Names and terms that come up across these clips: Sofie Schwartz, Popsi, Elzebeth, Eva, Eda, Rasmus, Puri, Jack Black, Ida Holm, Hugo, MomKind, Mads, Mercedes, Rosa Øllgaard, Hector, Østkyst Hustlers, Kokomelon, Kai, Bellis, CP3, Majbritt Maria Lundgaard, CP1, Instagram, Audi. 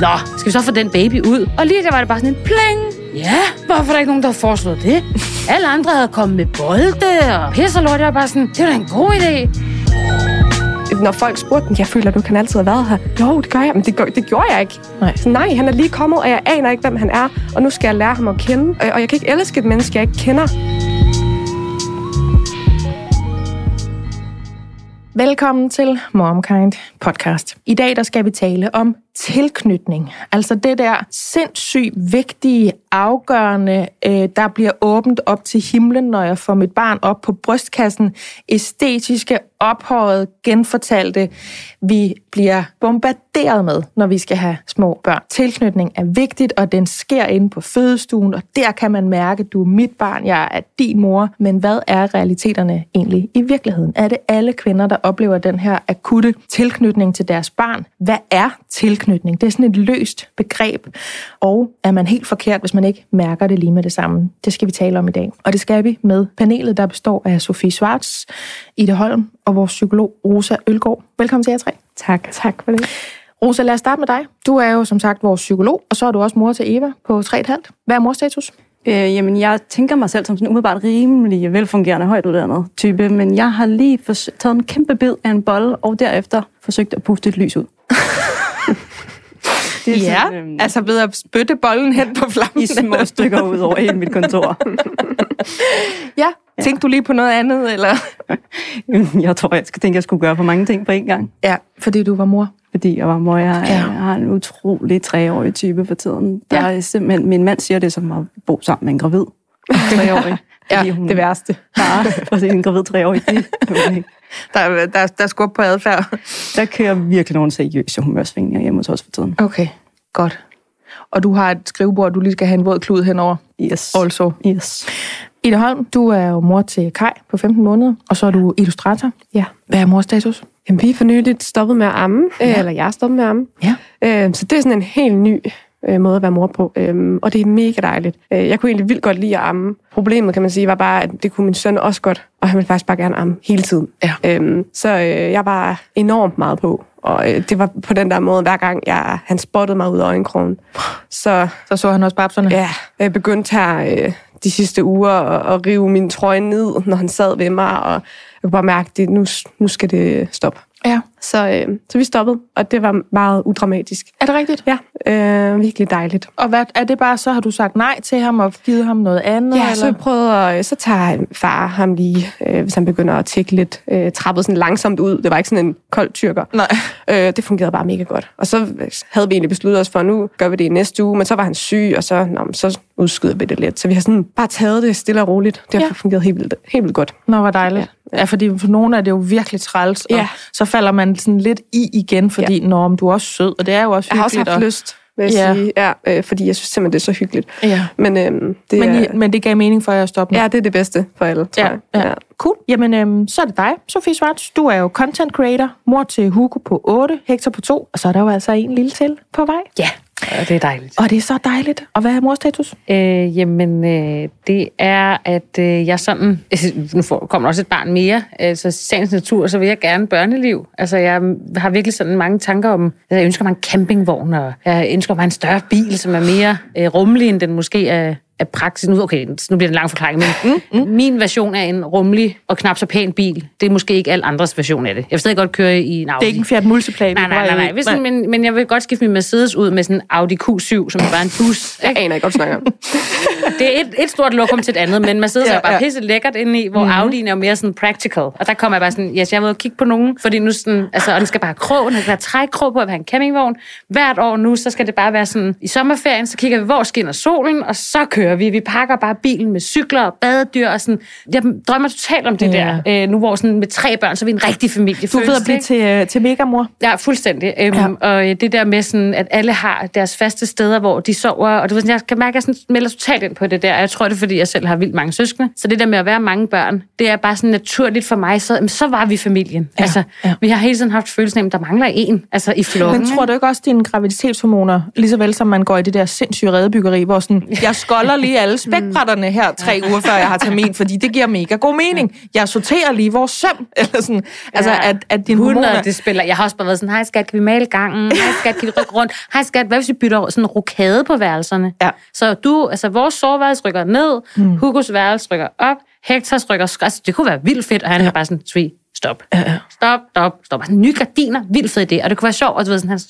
Nå, skal vi så få den baby ud? Og lige der var det bare sådan en pling. Ja, hvorfor er der ikke nogen, der har foreslået det? Alle andre havde kommet med bolde og pis og lort. Jeg var bare sådan, det var da en god idé. Når folk spurgte dem, jeg føler, du kan altid have været her. Jo, det gør jeg, men det gjorde jeg ikke. Nej. Så nej, han er lige kommet, og jeg aner ikke, hvem han er. Og nu skal jeg lære ham at kende. Og jeg kan ikke elske et menneske, jeg ikke kender. Velkommen til MomKind podcast. I dag der skal vi tale om tilknytning. Altså det der sindssygt vigtige, afgørende, der bliver åbent op til himlen, når jeg får mit barn op på brystkassen. Æstetiske, ophøjede, genfortalte, vi bliver bombarderet med, når vi skal have små børn. Tilknytning er vigtigt, og den sker inde på fødestuen, og der kan man mærke, at du er mit barn, jeg er din mor. Men hvad er realiteterne egentlig i virkeligheden? Er det alle kvinder, der oplever den her akutte tilknytning til deres barn? Hvad er tilknytning? Det er sådan et løst begreb, og er man helt forkert, hvis man ikke mærker det lige med det samme? Det skal vi tale om i dag. Og det skal vi med panelet, der består af Sofie Schwartz, Ida Holm og vores psykolog Rosa Øllgaard. Velkommen til jer tre. Tak. Tak for det. Rosa, lad os starte med dig. Du er jo som sagt vores psykolog, og så er du også mor til Eva på 3,5. Hvad er morstatus? Jamen, jeg tænker mig selv som sådan umiddelbart rimelig velfungerende, højt uddannet type, men jeg har lige taget en kæmpe bid af en bolle, og derefter forsøgt at puste et lys ud. Ja, sådan, altså ved at spytte bollen hen på flammen. I små stykker ud over hele mit kontor. Ja, tænkte du lige på noget andet, eller? Jeg tror, jeg tænkte, jeg skulle gøre for mange ting på én gang. Ja, fordi du var mor. Fordi jeg var mor. Jeg har en utrolig 3-årig type for tiden. Der er simpelthen, min mand siger det, som at bo sammen med en gravid 3-årig. Ja, det værste. Bare en gravid 3-årig. Der er skub på adfærd. Der kører virkelig nogle seriøse humørsvingninger hjemme hos os for tiden. Okay, godt. Og du har et skrivebord, du lige skal have en våd klud henover. Yes. Also. Yes. Ida Holm, du er jo mor til Kai på 15 måneder, og så er du illustrator. Ja. Hvad er morstatus? Jamen, vi er for nyligt stoppet med at amme, eller jeg er stoppet med at amme. Ja. Så det er sådan en helt ny måde at være mor på, og det er mega dejligt. Jeg kunne egentlig vildt godt lide at amme. Problemet, kan man sige, var bare, at det kunne min søn også godt, og han ville faktisk bare gerne amme hele tiden. Ja. Så jeg var enormt meget på, og det var på den der måde, hver gang han spottede mig ud af øjenkrogen. Så han også babserne? Ja, jeg begyndte her de sidste uger at rive min trøje ned, når han sad ved mig, og jeg kunne bare mærke, at nu skal det stoppe. Ja. Så vi stoppede, og det var meget udramatisk. Er det rigtigt? Ja, virkelig dejligt. Og hvad er det bare så? Har du sagt nej til ham og givet ham noget andet? Ja, eller? Så så tager far ham lige, hvis han begynder at tække lidt, trappet sådan langsomt ud. Det var ikke sådan en kold tyrker. Nej. Det fungerede bare mega godt. Og så havde vi egentlig besluttet os for, nu gør vi det i næste uge, men så var han syg, og så udskyder vi det lidt. Så vi har sådan bare taget det stille og roligt. Det har fungeret helt vildt godt. Nå, hvor dejligt. Ja, fordi for nogle er det jo virkelig træls, og så falder man sådan lidt igen, fordi når du er også sød, og det er jo også hyggeligt. Jeg har også haft lyst, vil jeg sige, fordi jeg synes simpelthen, det er så hyggeligt. Ja. Men det gav mening for, at jeg stoppede. Ja, det er det bedste for alle, tror jeg. Ja. Cool. Jamen, så er det dig, Sofie Schwartz. Du er jo content creator, mor til Hugo på 8, Hector på 2, og så er der jo altså en lille til på vej. Ja. Og det er dejligt. Og det er så dejligt. Og hvad er morstatus? Det er, at jeg sådan... Nu kommer også et barn mere. Så sagens natur, så vil jeg gerne børneliv. Altså, jeg har virkelig sådan mange tanker om... Jeg ønsker mig en campingvogn, og jeg ønsker mig en større bil, som er mere rummelig, end den måske er... af praksis. Okay, nu bliver det en lang forklaring, men min version af en rummelig og knap så pæn bil, det er måske ikke alle andres version af det. Jeg vil stadig godt køre i en Audi. Det er ikke en Fiat Multipla. Nej. Men jeg vil godt skifte min Mercedes ud med sådan en Audi Q7, som bare en bus. Jeg aner ikke godt snakke om. Det er et stort lokum til et andet, men Mercedes er bare pisse lækkert inde i, hvor Audi'en er mere sådan practical. Og der kommer jeg bare sådan, jeg må kigge på nogen, fordi nu sådan, altså, og den skal bare krog, den skal trækkrog på at have en campingvogn. Hvert år nu, så skal det bare være sådan, i sommerferien, så kigger vi, hvor skinner solen, og så kører vi pakker bare bilen med cykler og badedyr og sådan. Jeg drømmer totalt om det der. Nu hvor sådan med 3 børn, så er vi en rigtig familie. Du ved at blive til megamor. Ja, fuldstændig. Og det der med sådan, at alle har deres faste steder, hvor de sover. Og du ved, jeg kan mærke, at jeg sådan melder totalt ind på det der. Jeg tror, det er, fordi jeg selv har vildt mange søskende. Så det der med at være mange børn, det er bare sådan naturligt for mig. Så var vi familien. Ja, altså, vi har hele tiden haft følelsen af, at der mangler en i flokken. Men tror du ikke også, dine graviditetshormoner, lige så vel som man går i det der sindssyge redebyggeri, hvor sådan, jeg skolder lige alle spækbrætterne her 3 uger, før jeg har termin, fordi det giver mega god mening. Jeg sorterer lige vores søm, eller sådan. Altså, at dine hormoner... Det spiller. Jeg har også bare været sådan, hej skat, kan vi male gangen? Hej skat, kan vi rykke rundt? Hej skat, hvad hvis vi bytter sådan en rokade på værelserne? Ja. Så du, altså vores soveværelse rykker ned, Hugos værelse rykker op, Hectors rykker... Altså, det kunne være vildt fedt, og han er bare sådan, stop. Altså, nye gardiner, vildt fed idé, og det kunne være sjovt, og du ved sådan, han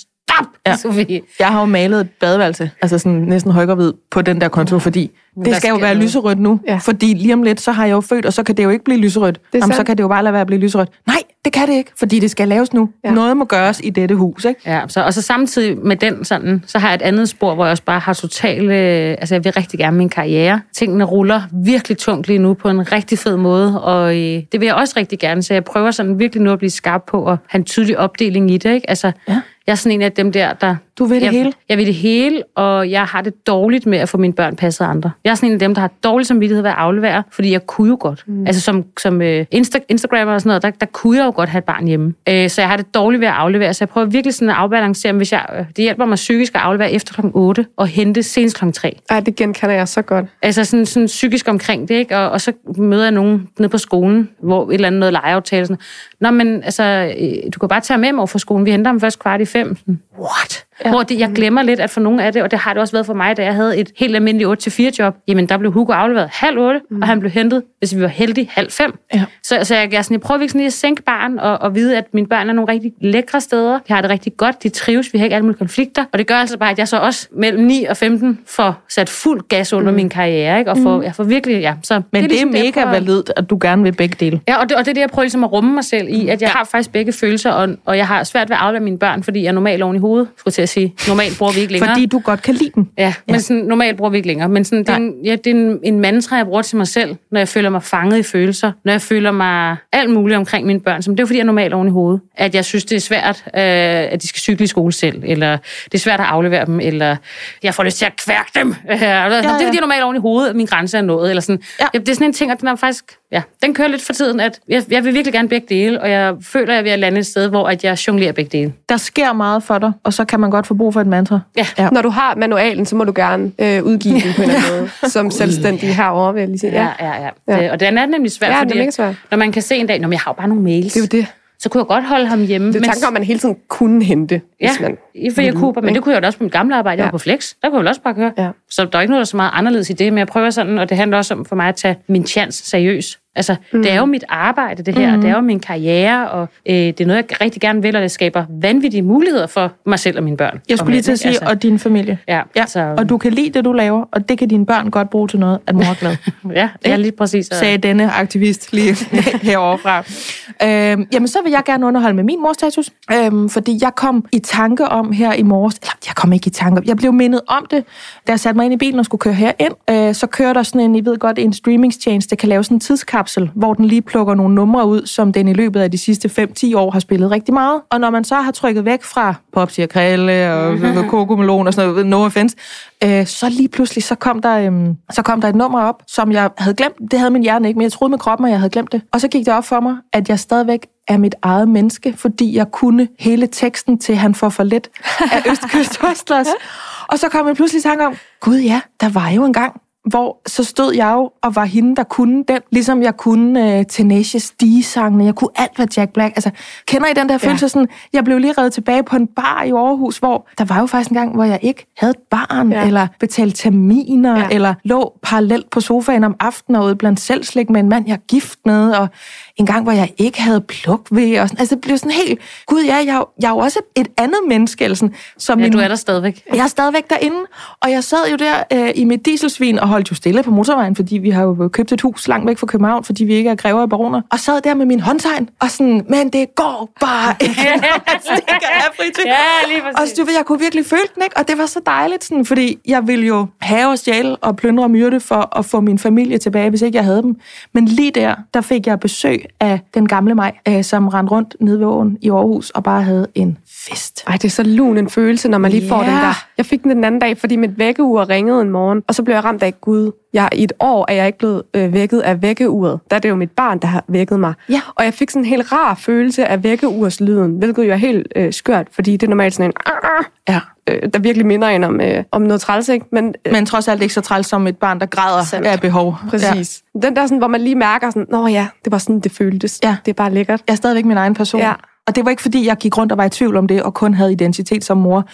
Sofie. Jeg har jo malet et badeværelse, altså sådan næsten højgravid på den der konto, fordi det skal jo være lyserødt nu, fordi lige om lidt, så har jeg jo født, og så kan det jo ikke blive lyserødt. Jamen, så kan det jo bare lade være at blive lyserødt. Nej, det kan det ikke, fordi det skal laves nu. Ja. Noget må gøres i dette hus, ikke? Ja, og så samtidig med den sådan, så har jeg et andet spor, hvor jeg også bare har totalt, altså jeg vil rigtig gerne min karriere. Tingene ruller virkelig tungt lige nu på en rigtig fed måde, og det vil jeg også rigtig gerne, så jeg prøver sådan virkelig nu at blive skarp på og have en tydelig opdeling i det, ikke? Altså, jeg er sådan en af dem der... Du vil det hele? Jeg vil det hele, og jeg har det dårligt med at få mine børn passet af andre. Jeg er sådan en af dem, der har dårlig samvittighed ved at aflevere, fordi jeg kunne jo godt. Altså som Instagrammer og sådan noget, der kunne jeg jo godt have et barn hjemme. Så jeg har det dårligt ved at aflevere, så jeg prøver virkelig sådan at afbalancere, hvis jeg... Det hjælper mig psykisk at aflevere efter kl. 8 og hente senest kl. 3. Ej, det genkender jeg så godt. Altså sådan psykisk omkring det, ikke? Og så møder jeg nogen nede på skolen, hvor et eller andet noget legeaftale sådan. Nå, men altså, du kan bare tage med over fra skolen. Vi henter ham først kvart i 5. What? Ja. Hvor jeg glemmer lidt, at for nogle af det, og det har det også været for mig, da jeg havde et helt almindeligt 8-4 job, jamen der blev Hugo afleveret 7:30, og han blev hentet, hvis vi var heldige, 5:30. Ja. Så jeg prøver virkelig at sænke barn og vide, at mine børn er nogle rigtig lækre steder. De har det rigtig godt, de trives, vi har ikke alle mulige konflikter, og det gør altså bare, at jeg så også mellem 9 og 15 får sat fuld gas under min karriere, ikke? Og jeg får virkelig, Så, men det er ligesom, mega validt, at du gerne vil begge dele. Ja, og det er det, jeg prøver ligesom at rumme mig selv i, at jeg har faktisk begge følelser, og jeg har svært ved at aflevere mine børn, fordi jeg normalt oven i hovedet, sige, normalt bruger vi ikke længere. Fordi du godt kan lide dem. Ja, men sådan, normalt bruger vi ikke længere. Men sådan, det er en mantra, jeg bruger til mig selv, når jeg føler mig fanget i følelser, når jeg føler mig alt muligt omkring mine børn. Så det er fordi, jeg er normalt oven i hovedet. At jeg synes, det er svært, at de skal cykle i skole selv, eller det er svært at aflevere dem, eller jeg får lyst til at kværke dem. Det er fordi, jeg er normalt oven i hovedet, at min grænse er nået. Eller sådan. Ja. Det er sådan en ting, at den er faktisk... Ja, den kører lidt for tiden, at jeg vil virkelig gerne begge dele, og jeg føler, at jeg vil at lande et sted, hvor at jeg jonglerer begge dele. Der sker meget for dig, og så kan man godt få brug for et mantra. Ja. Når du har manualen, så må du gerne udgive den på en eller anden måde, som selvstændig herovre, vil jeg lige sige. Ja. Det, og den er nemlig svært, fordi svært. Når man kan se en dag, når jeg har bare nogle mails. Det er jo det. Så kunne jeg godt holde ham hjemme. Det er tanken om, man hele tiden kunne hente. Ja, for jeg kunne, men det kunne jeg jo også på mit gamle arbejde. Jeg var på Flex, der kunne jeg jo også bare køre. Ja. Så der er ikke noget, der er så meget anderledes i det, men jeg prøver sådan, og det handler også om for mig at tage min chance seriøst. Altså, det er jo mit arbejde, det her, det er jo min karriere, og det er noget, jeg rigtig gerne vil, og det skaber vanvittige muligheder for mig selv og mine børn. Jeg skulle lige til at sige, og din familie. Ja. Så, og du kan lide det, du laver, og det kan dine børn godt bruge til noget, at mor er glad. Ja, lige præcis. Sagde denne aktivist lige heroverfra. Jamen, så vil jeg gerne underholde med min morstatus, fordi jeg kom i tanke om her i morges, eller jeg kom ikke i tanke om, jeg blev mindet om det, da jeg satte mig ind i bilen og skulle køre herind, så kører der sådan en, I ved godt, en streamingstjeneste, der kan lave sådan en tidskapsel, hvor den lige plukker nogle numre ud, som den i løbet af de sidste 5-10 år har spillet rigtig meget, og når man så har trykket væk fra Popsi og Krille og Kokomelon og sådan noget, no offense, så lige pludselig, så kom der et nummer op, som jeg havde glemt. Det havde min hjerne ikke, men jeg troede med kroppen, at jeg havde glemt det. Og så gik det op for mig, at jeg stadigvæk er mit eget menneske, fordi jeg kunne hele teksten til Han får for lidt af Østkyst Hustlers. Og så kom jeg pludselig i tanke om, gud ja, der var jo en gang, hvor så stod jeg jo og var hende, der kunne den, ligesom jeg kunne Tenacious D-sangene, jeg kunne alt, hvad Jack Black... Altså, kender I den der følelse sådan... Jeg blev lige revet tilbage på en bar i Aarhus, hvor der var jo faktisk en gang, hvor jeg ikke havde et barn, eller betalte terminer, eller lå parallelt på sofaen om aftenen og ude blandt selvslik med en mand, jeg er gift med, og en gang, hvor jeg ikke havde pluk ved, og sådan. Altså, det blev sådan helt... Gud, jeg er jo også et andet menneske, eller sådan... Som du er der stadigvæk. Jeg er stadigvæk derinde, og jeg sad jo der i mit dieselsvin og holdt jo stille på motorvejen, fordi vi har jo købt et hus langt væk fra København, fordi vi ikke er grever og baroner. Og sad der med min håndtegn, og sådan, men det går bare ikke, når man stikker af fritid. Ja, lige præcis. Og så, jeg kunne virkelig føle den, ikke? Og det var så dejligt, sådan, fordi jeg ville jo have og stjæle og plyndre og myrde for at få min familie tilbage, hvis ikke jeg havde dem. Men lige der fik jeg besøg af den gamle mig, som rendte rundt nede ved åen i Aarhus og bare havde en fest. Ej, det er så lun en følelse, når man lige får den der. Jeg fik den anden dag, fordi mit vækkeur ringede en morgen, og så blev jeg ramt af gud, jeg i et år er jeg ikke blevet vækket af vækkeuret. Der er det jo mit barn, der har vækket mig. Ja. Og jeg fik sådan en helt rar følelse af vækkeurslyden, hvilket jo er helt skørt, fordi det er normalt sådan en... Ja. Der virkelig minder en om noget træls, ikke? Men trods alt ikke så træls som et barn, der græder af behov. Præcis. Ja. Den der, sådan, hvor man lige mærker sådan, nå ja, det var sådan, det føltes. Ja. Det er bare lækkert. Jeg er stadigvæk min egen person. Ja. Og det var ikke, fordi jeg gik rundt og var i tvivl om det, og kun havde identitet som mor.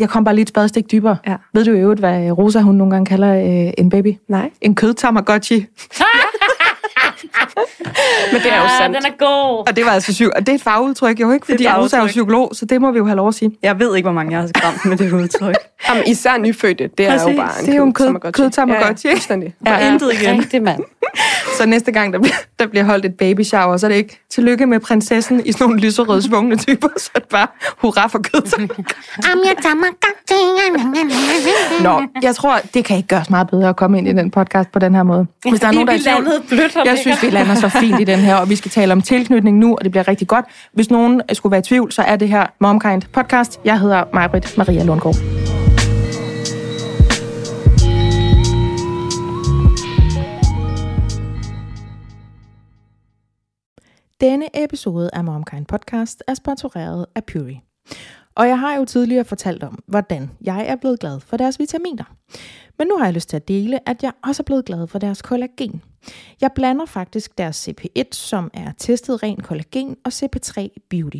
Jeg kom bare lige et spadestik dybere. Ja. Ved du i øvrigt, hvad Rosa, hun nogle gange kalder en baby? Nej. En kødtamagotchi. Men det er jo sandt. Den er god. Og det var altså syv. Og det er et fagudtryk, jo ikke? Fordi Rosa er jo psykolog, så det må vi jo have lov at sige. Jeg ved ikke, hvor mange jeg har skræmt med det udtryk. Jamen, især nyfødte, det er præcis, jo bare en kødtamagotchi. Ja, intet igen. Rigtig mand. Så næste gang, der bliver holdt et baby shower, så er det ikke tillykke med prinsessen i sådan nogle lyserøde svungne typer, så det bare hurra for kødtamagotchi. Nå, jeg tror, det kan ikke gøres meget bedre at komme ind i den podcast på den her måde. Hvis der er nogen, der jeg synes, vi lander så fint i den her, og vi skal tale om tilknytning nu, og det bliver rigtig godt. Hvis nogen skulle være i tvivl, så er det her MomKind podcast. Jeg hedder Majbritt Maria Lundgaard. Denne episode af MomKind podcast er sponsoreret af Puri. Og jeg har jo tidligere fortalt om, hvordan jeg er blevet glad for deres vitaminer. Men nu har jeg lyst til at dele, at jeg også er blevet glad for deres kollagen. Jeg blander faktisk deres CP1, som er testet ren kollagen, og CP3 Beauty.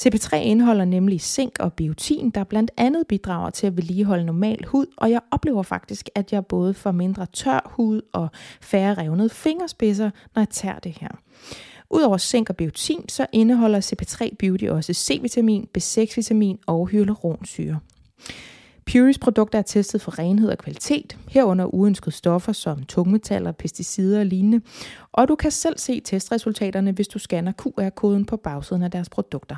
CP3 indeholder nemlig zink og biotin, der blandt andet bidrager til at vedligeholde normal hud, og jeg oplever faktisk, at jeg både får mindre tør hud og færre revnede fingerspidser, når jeg tager det her. Udover zink og biotin, så indeholder CP3 Beauty også C-vitamin, B6-vitamin og hyaluronsyre. Puris produkter er testet for renhed og kvalitet, herunder uønskede stoffer som tungmetaller, pesticider og lignende. Og du kan selv se testresultaterne, hvis du scanner QR-koden på bagsiden af deres produkter.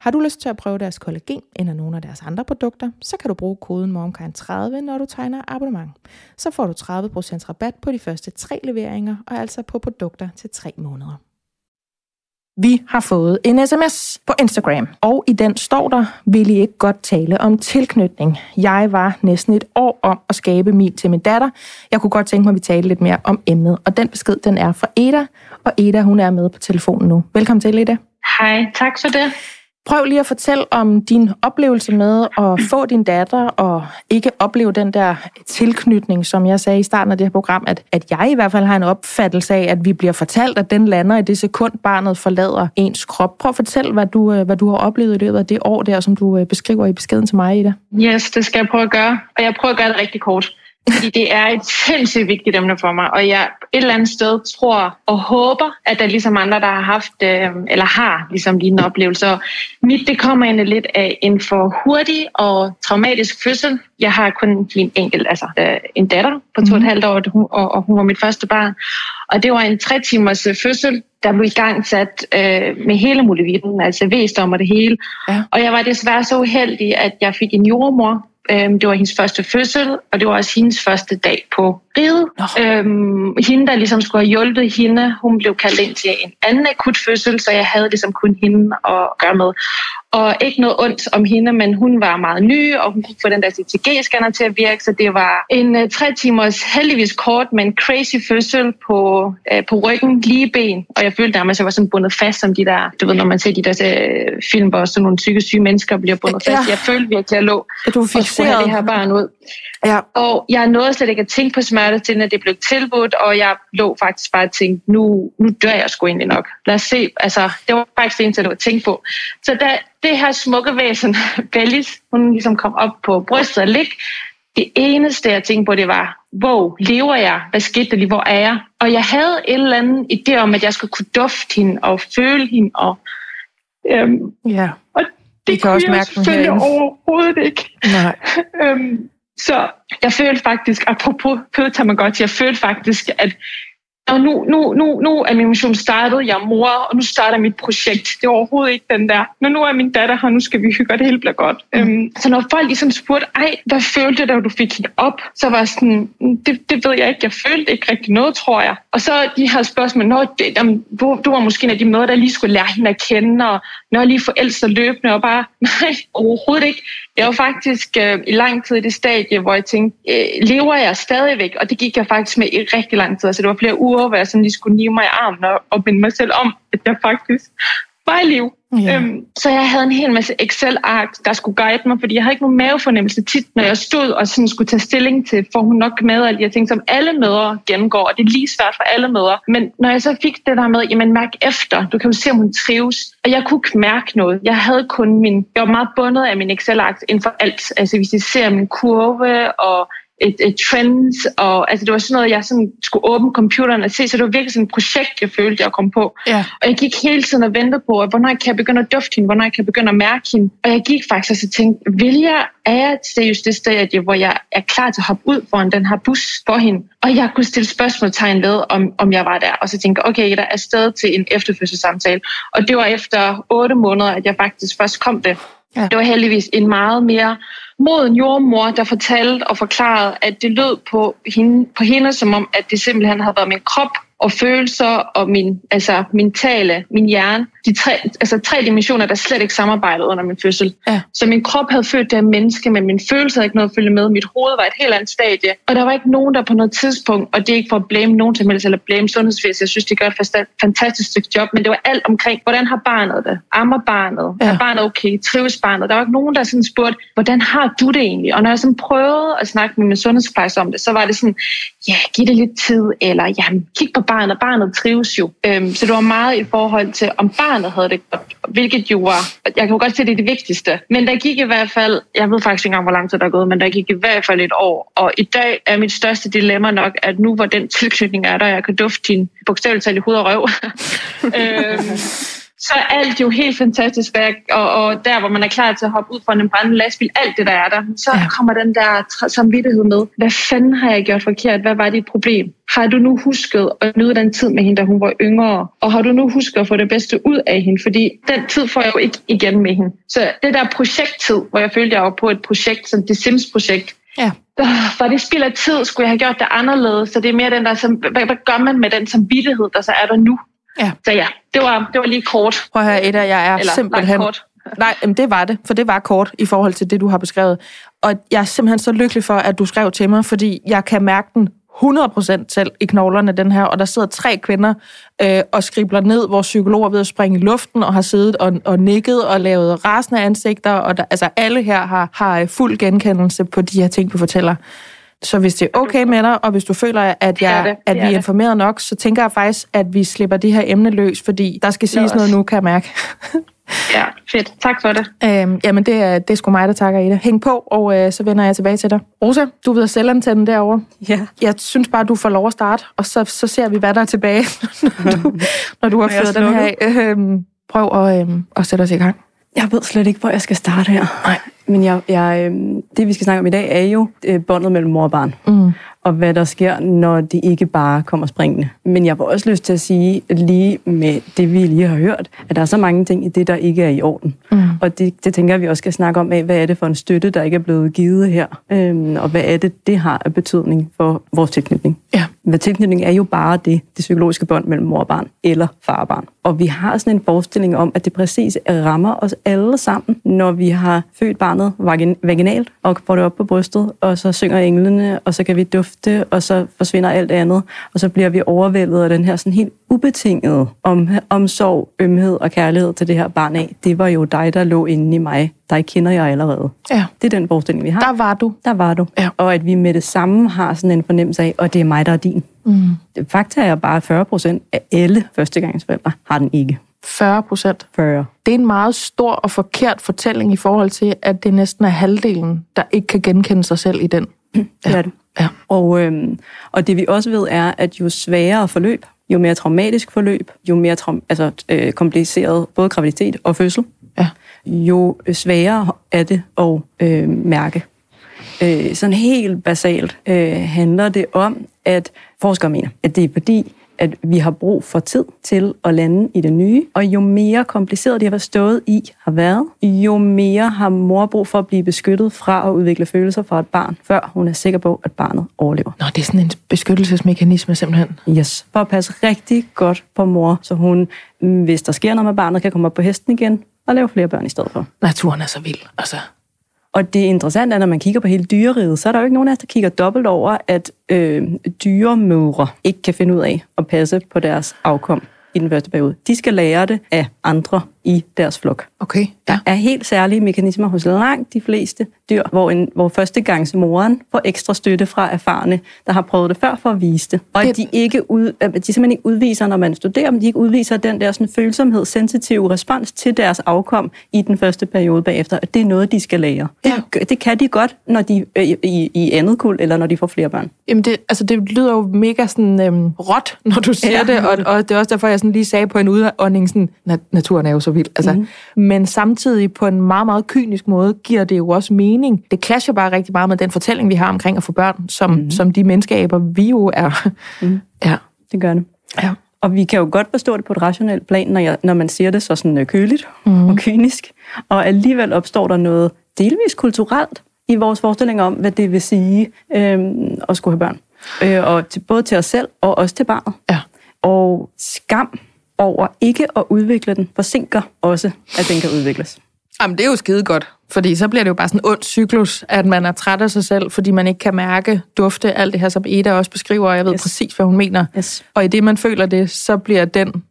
Har du lyst til at prøve deres kollagen eller nogle af deres andre produkter, så kan du bruge koden MomKind30, når du tegner abonnement. Så får du 30% rabat på de første 3 leveringer, og altså på produkter til 3 måneder. Vi har fået en sms på Instagram, og i den står der, vil I ikke godt tale om tilknytning? Jeg var næsten et år om at skabe mil til min datter. Jeg kunne godt tænke mig, at vi talte lidt mere om emnet, og den besked, den er fra Eda, og Eda, hun er med på telefonen nu. Velkommen til, Eda. Hej, tak for det. Prøv lige at fortælle om din oplevelse med at få din datter og ikke opleve den der tilknytning, som jeg sagde i starten af det her program, at jeg i hvert fald har en opfattelse af, at vi bliver fortalt, at den lander i det sekund, barnet forlader ens krop. Prøv at fortælle, hvad du har oplevet i løbet af det år der, som du beskriver i beskeden til mig, Ida. Yes, det skal jeg prøve at gøre, og jeg prøver at gøre det rigtig kort. Fordi det er et sindssygt vigtigt emne for mig, og jeg et eller andet sted tror og håber, at der ligesom andre, der har haft, eller har ligesom lignende oplevelser. Mit, det kommer egentlig lidt af en for hurtig og traumatisk fødsel. Jeg har kun min enkelt, altså en datter på 2,5 år, og hun var mit første barn. Og det var en 3 timers fødsel, der blev i gang sat med hele muligheden, altså væstom og det hele. Ja. Og jeg var desværre så uheldig, at jeg fik en jordemor. Det var hendes første fødsel, og det var også hendes første dag på riget. Hende, der ligesom skulle have hjulpet hende, hun blev kaldt ind til en anden akut fødsel, så jeg havde ligesom kun hende at gøre med. Og ikke noget ondt om hende, men hun var meget ny, og hun kunne få den der CTG-scanner til at virke, så det var en 3 timers heldigvis kort, men crazy fødsel på ryggen, lige ben. Og jeg følte nærmest, at jeg var sådan bundet fast, som de der, du ved, når man ser de der film, hvor sådan nogle psykisk syge mennesker bliver bundet fast. Ja. Jeg følte virkelig, at jeg lå og skulle have det her barn ud. Ja. Og jeg nåede slet ikke at tænke på smerte, til når det blev tilbudt, og jeg lå faktisk bare og tænkte, nu dør jeg sgu egentlig nok. Lad os se, altså, det var faktisk det eneste, jeg lå at tænke på. Så da det her smukke væsen, Bellis, hun ligesom kom op på brystet og lig, det eneste, jeg tænkte på, det var, wow, lever jeg? Hvad skete der lige? Hvor er jeg? Og jeg havde en eller anden idé om, at jeg skulle kunne dufte hende og føle hende. Og det kunne jeg selvfølgelig overhovedet ikke. Nej. Så jeg følte faktisk, apropos kødtamagotchi, jeg følte faktisk, at nu er min mission startet, jeg er mor, og nu starter mit projekt. Det er overhovedet ikke den der, men nu er min datter her, nu skal vi hygge, og det hele bliver godt. Så når folk ligesom spurgte, hvad følte du, da du fik hende op? Så var sådan, det ved jeg ikke, jeg følte ikke rigtig noget, tror jeg. Og så de her spørgsmål, du var måske en af de mødre, der lige skulle lære hende at kende, og lige forelsker løbende, og bare, nej, overhovedet ikke. Jeg var faktisk i lang tid i det stadie, hvor jeg tænkte, lever jeg stadigvæk? Og det gik jeg faktisk med i rigtig lang tid. Altså det var flere uger, hvor jeg sådan lige skulle nive mig i armen og minde mig selv om, at jeg faktisk var i live. Ja. Så jeg havde en hel masse Excel-ark, der skulle guide mig, fordi jeg havde ikke nogen mavefornemmelse tit, når jeg stod og sådan skulle tage stilling til, for hun nok med alle de her ting, som alle mødre gennemgår, og det er lige svært for alle mødre. Men når jeg så fik det der med, jamen mærk efter, du kan jo se, om hun trives, og jeg kunne ikke mærke noget. Jeg var meget bundet af min Excel-ark inden for alt. Altså hvis I ser min kurve og et trends, og altså det var sådan noget, jeg sådan skulle åbne computeren og se, så det var virkelig sådan et projekt, jeg følte, jeg kom på. Ja. Og jeg gik hele tiden og ventede på, at hvornår kan jeg begynde at dufte hende, hvornår kan jeg begynde at mærke hende. Og jeg gik faktisk og så tænkte, er jeg seriøst det sted, hvor jeg er klar til at hoppe ud foran den her bus for hende? Og jeg kunne stille spørgsmålstegn ved, om jeg var der, og så tænkte, okay, der er sted til en efterfødselssamtale. Og det var efter 8 måneder, at jeg faktisk først kom det. Ja. Det var heldigvis en meget mere moden jordmor, der fortalte og forklarede, at det lød på hende, som om, at det simpelthen havde været min krop og følelser og min tale, min hjerne. De tre dimensioner, der slet ikke samarbejdede under min fødsel. Ja. Så min krop havde født det her menneske, men min følelse havde ikke noget at følge med. Mit hoved var et helt andet stadie. Og der var ikke nogen, der på noget tidspunkt, og det er ikke for at blame nogen til helst, eller blame sundhedsvæsenet. Jeg synes, de gør et fantastisk stykke job, men det var alt omkring, hvordan har barnet det? Ammer barnet? Ja. Er barnet okay? Trives barnet? Der var ikke nogen, der sådan spurgte, hvordan har du det egentlig? Og når jeg sådan prøvede at snakke med min sundhedsplejerske om det, så var det sådan, ja, giv det lidt tid, eller ja, kig på barnet, barnet trives jo. Så det var meget i forhold til, om barnet havde det godt, hvilket jo var, jeg kan godt se, det er det vigtigste. Men der gik i hvert fald, jeg ved faktisk ikke engang, hvor lang tid der er gået, men der gik i hvert fald 1 år. Og i dag er mit største dilemma nok, at nu hvor den tilknytning er der, jeg kan dufte din bogstaveligt talt i hud og røv. Så er alt jo helt fantastisk væk, og der, hvor man er klar til at hoppe ud fra en brændende lastbil, alt det, der er der, så kommer den der samvittighed med. Hvad fanden har jeg gjort forkert? Hvad var dit problem? Har du nu husket at nyde den tid med hende, da hun var yngre? Og har du nu husket at få det bedste ud af hende? Fordi den tid får jeg jo ikke igen med hende. Så det der projekttid, hvor jeg følte, jeg var på et projekt, som The Sims-projekt, for det spild af tid, skulle jeg have gjort det anderledes. Så det er mere den der, hvad gør man med den samvittighed, der så er der nu? Ja. Så ja, det var lige kort. Prøv at høre, Eda, nej, det var det, for det var kort i forhold til det, du har beskrevet. Og jeg er simpelthen så lykkelig for, at du skrev til mig, fordi jeg kan mærke den 100% selv i knoglerne, den her. Og der sidder 3 kvinder og skribler ned, hvor psykologer ved at springe i luften, og har siddet og nikket og lavet rasende ansigter. Og der, altså alle her har fuld genkendelse på de her ting, du fortæller. Så hvis det er okay med dig, og hvis du føler, at vi er informeret nok, så tænker jeg faktisk, at vi slipper det her emne løs, fordi der skal siges noget nu, kan jeg mærke. Ja, fedt. Tak for det. Jamen, det er sgu mig, der takker i det. Hæng på, og så vender jeg tilbage til dig. Rosa, du ved at selvantænde derovre. Ja. Jeg synes bare, du får lov at starte, og så ser vi, hvad der er tilbage, når du har ført den her. Prøv at sætte os i gang. Jeg ved slet ikke, hvor jeg skal starte her. Nej. Men det, vi skal snakke om i dag, er jo båndet mellem mor og barn. Mm. Og hvad der sker, når det ikke bare kommer springende. Men jeg var også lyst til at sige, lige med det, vi lige har hørt, at der er så mange ting i det, der ikke er i orden. Mm. Og det tænker jeg, vi også skal snakke om af, hvad er det for en støtte, der ikke er blevet givet her? Og hvad er det har af betydning for vores tilknytning? Ja. Hvad tilknytning er jo bare det psykologiske bånd mellem mor og barn, eller far og barn. Og vi har sådan en forestilling om, at det præcis rammer os alle sammen, når vi har født barnet vaginalt, og får det op på brystet, og så synger englene, og så kan vi dufte, og så forsvinder alt andet, og så bliver vi overvældet af den her sådan helt ubetingede omsorg, ømhed og kærlighed til det her barn af. Det var jo dig, der lå inde i mig. Dig kender jeg allerede. Ja. Det er den forestilling, vi har. Der var du. Ja. Og at vi med det samme har sådan en fornemmelse af, og det er mig, der er din. Mm. Fakta er bare, at 40% af alle førstegangsforældre har den ikke. 40%? 40. Det er en meget stor og forkert fortælling i forhold til, at det næsten er halvdelen, der ikke kan genkende sig selv i den. Ja. Det er det. Ja. Og det vi også ved er, at jo sværere forløb, jo mere traumatisk forløb, jo mere kompliceret både graviditet og fødsel, jo sværere er det at mærke. Sådan helt basalt handler det om, at forskere mener, at det er fordi, at vi har brug for tid til at lande i det nye, og jo mere kompliceret det har stået i, har været, jo mere har mor brug for at blive beskyttet fra at udvikle følelser fra et barn, før hun er sikker på, at barnet overlever. Nå, det er sådan en beskyttelsesmekanisme simpelthen. Yes, for at passe rigtig godt på mor, så hun, hvis der sker noget med barnet, kan komme op på hesten igen og lave flere børn i stedet for. Naturen er så vild, altså. Og det interessante er, når man kigger på hele dyreriget, så er der jo ikke nogen af os, der kigger dobbelt over, at dyremødre ikke kan finde ud af at passe på deres afkom i den første periode. De skal lære det af andre i deres flok. Okay, ja. Der er helt særlige mekanismer hos langt de fleste dyr, hvor førstegangsmoren får ekstra støtte fra erfarne, der har prøvet det før for at vise det. Og at de simpelthen ikke udviser, når man studerer, men de ikke udviser den der sådan, følsomhed, sensitive respons til deres afkom i den første periode bagefter. Og det er noget, de skal lære. Ja. Det kan de godt, når de i andet kuld, eller når de får flere børn. Jamen det lyder jo mega sådan råt, når du siger det, og det er også derfor, jeg sådan lige sagde på en udånding, sådan, naturen er jo så vildt. Altså, Men samtidig på en meget, meget kynisk måde giver det jo også mening. Det clasher bare rigtig meget med den fortælling, vi har omkring at få børn, som de menneskeaber, vi jo er. Ja, det gør det. Ja. Og vi kan jo godt forstå det på et rationelt plan, når man siger det så sådan køligt og kynisk. Og alligevel opstår der noget delvis kulturelt i vores forestilling om, hvad det vil sige at skulle have børn. Og både til os selv og også til barnet. Ja. Og skam over ikke at udvikle den, forsinker også, at den kan udvikles. Jamen, det er jo skide godt, fordi så bliver det jo bare sådan en ond cyklus, at man er træt af sig selv, fordi man ikke kan mærke, dufte, alt det her, som Eda også beskriver, og jeg ved præcis, hvad hun mener. Yes. Og i det, man føler det, så bliver den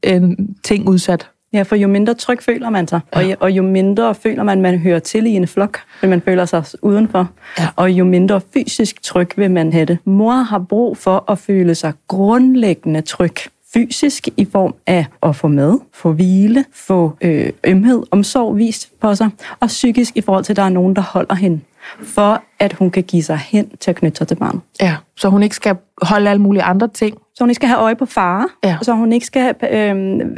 ting udsat. Ja, for jo mindre tryg føler man sig, og jo mindre føler man hører til i en flok, men man føler sig udenfor, og jo mindre fysisk tryg vil man have det. Mor har brug for at føle sig grundlæggende tryg. Fysisk i form af at få mad, få hvile, få ømhed, omsorg vist på sig, og psykisk i forhold til, at der er nogen, der holder hende, for at hun kan give sig hen til at knytte sig til barnet. Ja, så hun ikke skal holde alle mulige andre ting. Så hun ikke skal have øje på fare, så hun ikke skal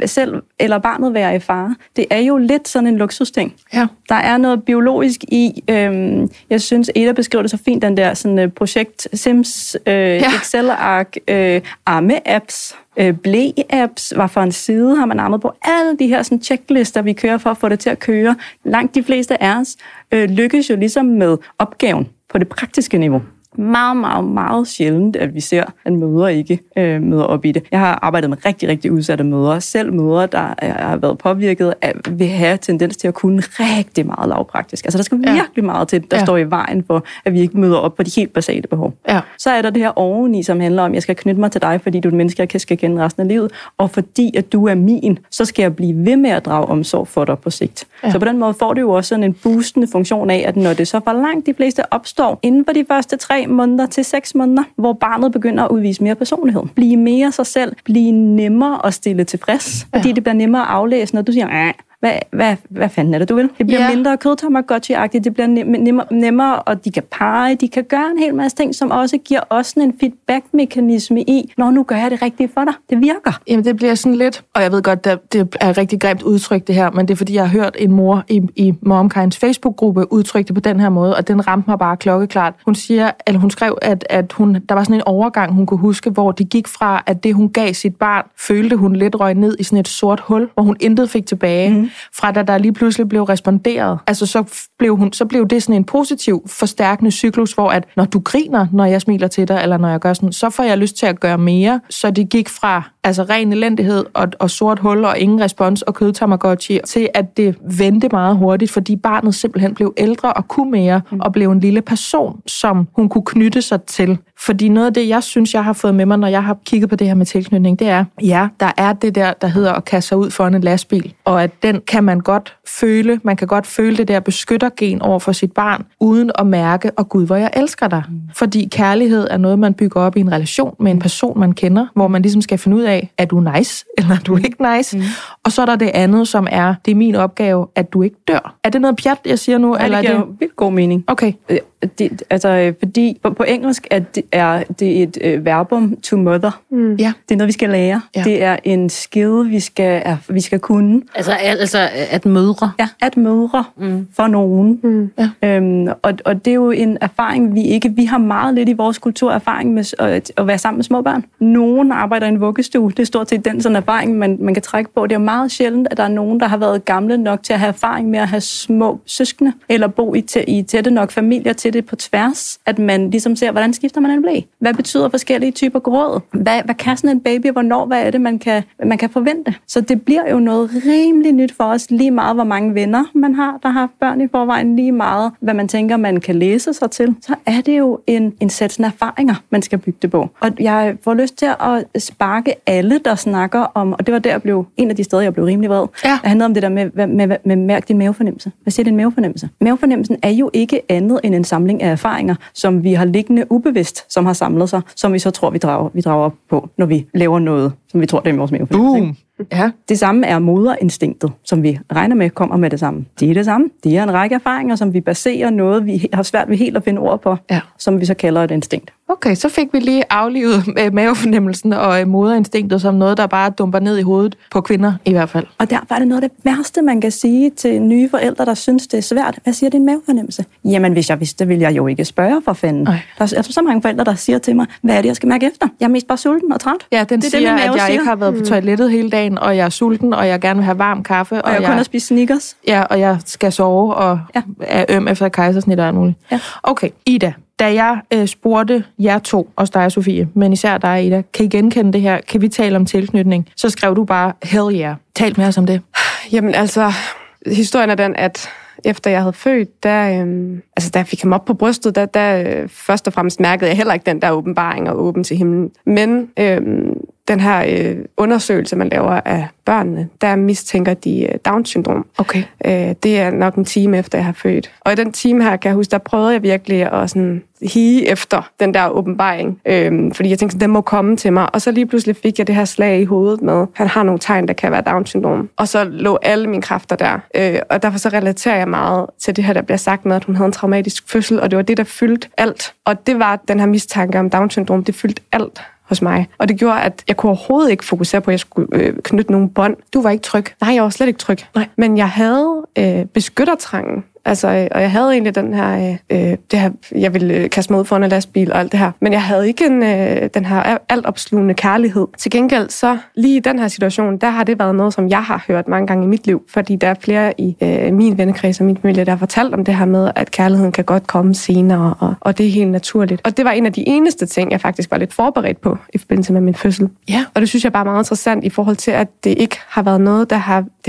selv eller barnet være i fare. Det er jo lidt sådan en luksusting. Ja. Der er noget biologisk i, jeg synes, Eda beskriver det så fint, den der sådan, projekt Sims, Excel-ark, arme-apps, blæ-apps, hvad for en side har man armet på. Alle de her sådan, checklister, vi kører for at få det til at køre. Langt de fleste af os lykkes jo ligesom med opgaven på det praktiske niveau. Meget, meget, meget sjældent, at vi ser, at mødre ikke møder op i det. Jeg har arbejdet med rigtig, rigtig udsatte mødre. Selv mødre, der har været påvirket, vil have tendens til at kunne rigtig meget lavpraktisk. Altså, der skal virkelig meget til, der står i vejen for, at vi ikke møder op på de helt basale behov. Ja. Så er der det her oveni, som handler om, at jeg skal knytte mig til dig, fordi du er et menneske, jeg skal kende resten af livet, og fordi at du er min, så skal jeg blive ved med at drage omsorg for dig på sigt. Ja. Så på den måde får det jo også sådan en boostende funktion af, at når det så for langt de fleste opstår inden for de første 3 måneder til 6 måneder, hvor barnet begynder at udvise mere personlighed. Blive mere sig selv, blive nemmere at stille tilfreds, fordi det bliver nemmere at aflæse, når du siger, hvad fanden er det, du vil? Det bliver mindre kødtamagotchi-agtigt, det bliver nemmere, og de kan pege, de kan gøre en hel masse ting, som også giver os sådan en feedback-mekanisme i, når nu gør jeg det rigtige for dig, det virker. Jamen det bliver sådan lidt, og jeg ved godt, det er rigtig grimt udtryk det her, men det er fordi, jeg har hørt en mor i MomKinds Facebook-gruppe udtrykke det på den her måde, og den ramte mig bare klokkeklart. Hun siger, eller hun skrev, at hun, der var sådan en overgang, hun kunne huske, hvor det gik fra, at det hun gav sit barn, følte hun lidt røg ned i sådan et sort hul, hvor hun intet fik tilbage. Fra da der lige pludselig blev responderet. Altså, så blev det sådan en positiv, forstærkende cyklus, hvor at, når du griner, når jeg smiler til dig, eller når jeg gør sådan, så får jeg lyst til at gøre mere. Så det gik fra altså ren elendighed og sort hul og ingen respons og kødtamagotchi, til at det vendte meget hurtigt, fordi barnet simpelthen blev ældre og kunne mere, og blev en lille person, som hun kunne knytte sig til. Fordi noget af det, jeg synes, jeg har fået med mig, når jeg har kigget på det her med tilknytning, det er, der er det der hedder at kaste sig ud foran en lastbil, og at den kan man godt føle, det der beskyttergen over for sit barn, uden at mærke, Gud, hvor jeg elsker dig. Fordi kærlighed er noget, man bygger op i en relation med en person, man kender, hvor man ligesom skal finde ud af, er du nice, eller er du ikke nice? Og så er der det andet, som er, det er min opgave, at du ikke dør. Er det noget pjat, jeg siger nu? Ja, eller det giver jo vildt god mening. Okay. Fordi på engelsk er det et verbum to mother. Ja. Det er noget, vi skal lære. Ja. Det er en skill, vi skal kunne. Altså at mødre. Ja, at mødre for nogen. Og det er jo en erfaring, vi har meget lidt i vores kultur erfaring med at være sammen med små børn. Nogen arbejder i en vuggestue. Det er stort set den sådan erfaring, man kan trække på. Det er meget sjældent, at der er nogen, der har været gamle nok til at have erfaring med at have små søskende, eller bo i tætte nok familier til det på tværs, at man ligesom ser, hvordan skifter man en blæ? Hvad betyder forskellige typer gråd? Hvad kan sådan en baby, hvornår, hvad er det, man kan forvente? Så det bliver jo noget rimelig nyt for os, lige meget hvor mange venner man har, der har haft børn i forvejen, lige meget hvad man tænker, man kan læse sig til. Så er det jo en sætsen erfaringer, man skal bygge det på. Og jeg får lyst til at sparke alle, der snakker om, og det var der, jeg blev, en af de steder, jeg blev rimelig vred, ja. Det handlede om det der med mærk din mavefornemmelse. Hvad siger din mavefornemmelse? Mavefornemmelsen er jo ikke andet end en samling af erfaringer, som vi har liggende ubevidst, som har samlet sig, som vi så tror, vi drager op på, når vi laver noget, som vi tror, det er vores mavefornemmelse. Ja. Det samme er moderinstinktet, som vi regner med kommer med det samme. Det er det samme. Det er en række erfaringer, som vi baserer noget, vi har svært ved helt at finde ord på, ja. Som vi så kalder et instinkt. Okay, så fik vi lige aflivet mavefornemmelsen og moderinstinktet som noget, der bare dumper ned i hovedet på kvinder i hvert fald. Og derfor er det noget af det værste, man kan sige til nye forældre, der synes, det er svært. Hvad siger din mavefornemmelse? Jamen, hvis jeg vidste, ville jeg jo ikke spørge for fanden. Ej. Der er så mange forældre, der siger til mig, hvad er det, jeg skal mærke efter? Jeg er mest bare sulten og træt. Ja, den det siger, det, at jeg ikke har været på toilettet hele dagen, og jeg er sulten, og jeg gerne vil have varm kaffe. Og jeg kun har spist Snickers. Ja, og jeg skal sove, og er øm efter kejsersnit og alt muligt. Ja. Okay, Ida, da jeg spurgte jer to, også dig og Sofie, men især dig, Ida, kan I genkende det her? Kan vi tale om tilknytning? Så skrev du bare, hell yeah. Tal med os om det. Jamen altså, historien er den, at efter jeg havde født, da jeg fik ham op på brystet, der først og fremmest mærkede jeg heller ikke den der åbenbaring og åben til himlen. Men den her undersøgelse, man laver af børnene, der mistænker de Down-syndrom. Okay. Det er nok en time efter, jeg har født. Og i den time her, kan jeg huske, der prøvede jeg virkelig at sådan hige efter den der åbenbaring. Fordi jeg tænkte, den må komme til mig. Og så lige pludselig fik jeg det her slag i hovedet med, han har nogle tegn, der kan være Down-syndrom. Og så lå alle mine kræfter der. Og derfor så relaterer jeg meget til det her, der bliver sagt med, at hun havde en traumatisk fødsel, og det var det, der fyldte alt. Og det var den her mistanke om Down-syndrom, det fyldte alt hos mig. Og det gjorde, at jeg kunne overhovedet ikke fokusere på, at jeg skulle knytte nogle bånd. Du var ikke tryg. Nej, jeg var slet ikke tryg. Nej. Men jeg havde beskyttertrangen. Altså, og jeg havde egentlig den her, jeg ville kaste mig ud foran en lastbil og alt det her. Men jeg havde ikke den her altopslugende kærlighed. Til gengæld så, lige i den her situation, der har det været noget, som jeg har hørt mange gange i mit liv. Fordi der er flere i min vennekreds og min familie, der har fortalt om det her med, at kærligheden kan godt komme senere, og det er helt naturligt. Og det var en af de eneste ting, jeg faktisk var lidt forberedt på i forbindelse med min fødsel. Ja. Og det synes jeg bare er meget interessant i forhold til, at det ikke har været noget, det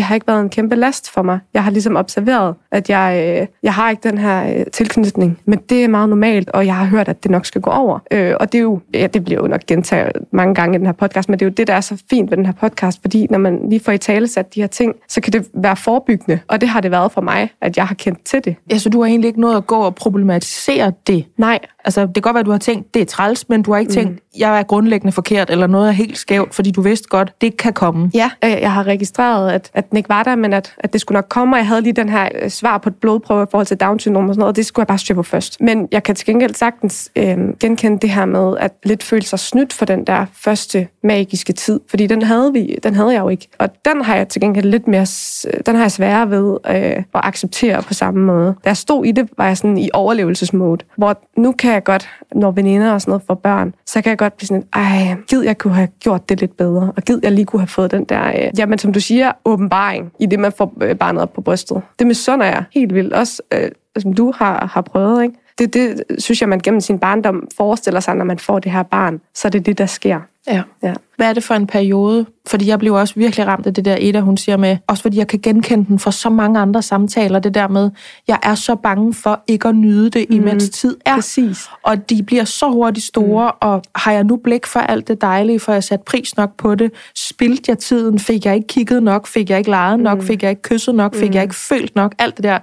har ikke været en kæmpe last for mig. Jeg har ligesom observeret, at jeg har ikke den her tilknytning, men det er meget normalt, og jeg har hørt, at det nok skal gå over. Og det er jo, det bliver jo nok gentaget mange gange i den her podcast, men det er jo det, der er så fint ved den her podcast, fordi når man lige får italesat de her ting, så kan det være forebyggende, og det har det været for mig, at jeg har kendt til det. Ja, så du har egentlig ikke noget at gå og problematisere det? Nej. Altså, det kan godt være, at du har tænkt, det er træls, men du har ikke tænkt, jeg er grundlæggende forkert, eller noget er helt skævt, fordi du vidste godt, det kan komme. Ja, jeg har registreret, at den ikke var der, men at det skulle nok komme, og jeg havde lige den her svar på et blodprøve i forhold til Down-syndrom og sådan noget, og det skulle jeg bare styre på først. Men jeg kan til gengæld sagtens genkende det her med, at lidt føle sig snydt for den der første magiske tid, fordi den havde jeg jo ikke. Og den har jeg til gengæld lidt mere, den har jeg sværere ved at acceptere på samme måde. Da jeg stod i det, var jeg sådan i overlevelsesmode, hvor nu kan jeg godt, når veninder og sådan noget får børn, så kan jeg godt blive sådan, gid jeg kunne have gjort det lidt bedre, og gid jeg lige kunne have fået den der, jamen som du siger, åbenbaring i det, man får barnet op på brystet. Det misunder jeg helt vildt, også som du har prøvet, ikke? Det synes jeg, man gennem sin barndom forestiller sig, når man får det her barn, så er det det, der sker. Ja. Ja. Hvad er det for en periode? Fordi jeg blev også virkelig ramt af det der Eda, hun siger med, også fordi jeg kan genkende den fra så mange andre samtaler, det der med, jeg er så bange for ikke at nyde det, imens tid er. Præcis. Og de bliver så hurtigt store, og har jeg nu blik for alt det dejlige, for jeg sat pris nok på det? Spildte jeg tiden? Fik jeg ikke kigget nok? Fik jeg ikke leget nok? Fik jeg ikke kysset nok? Fik jeg ikke følt nok? Alt det der.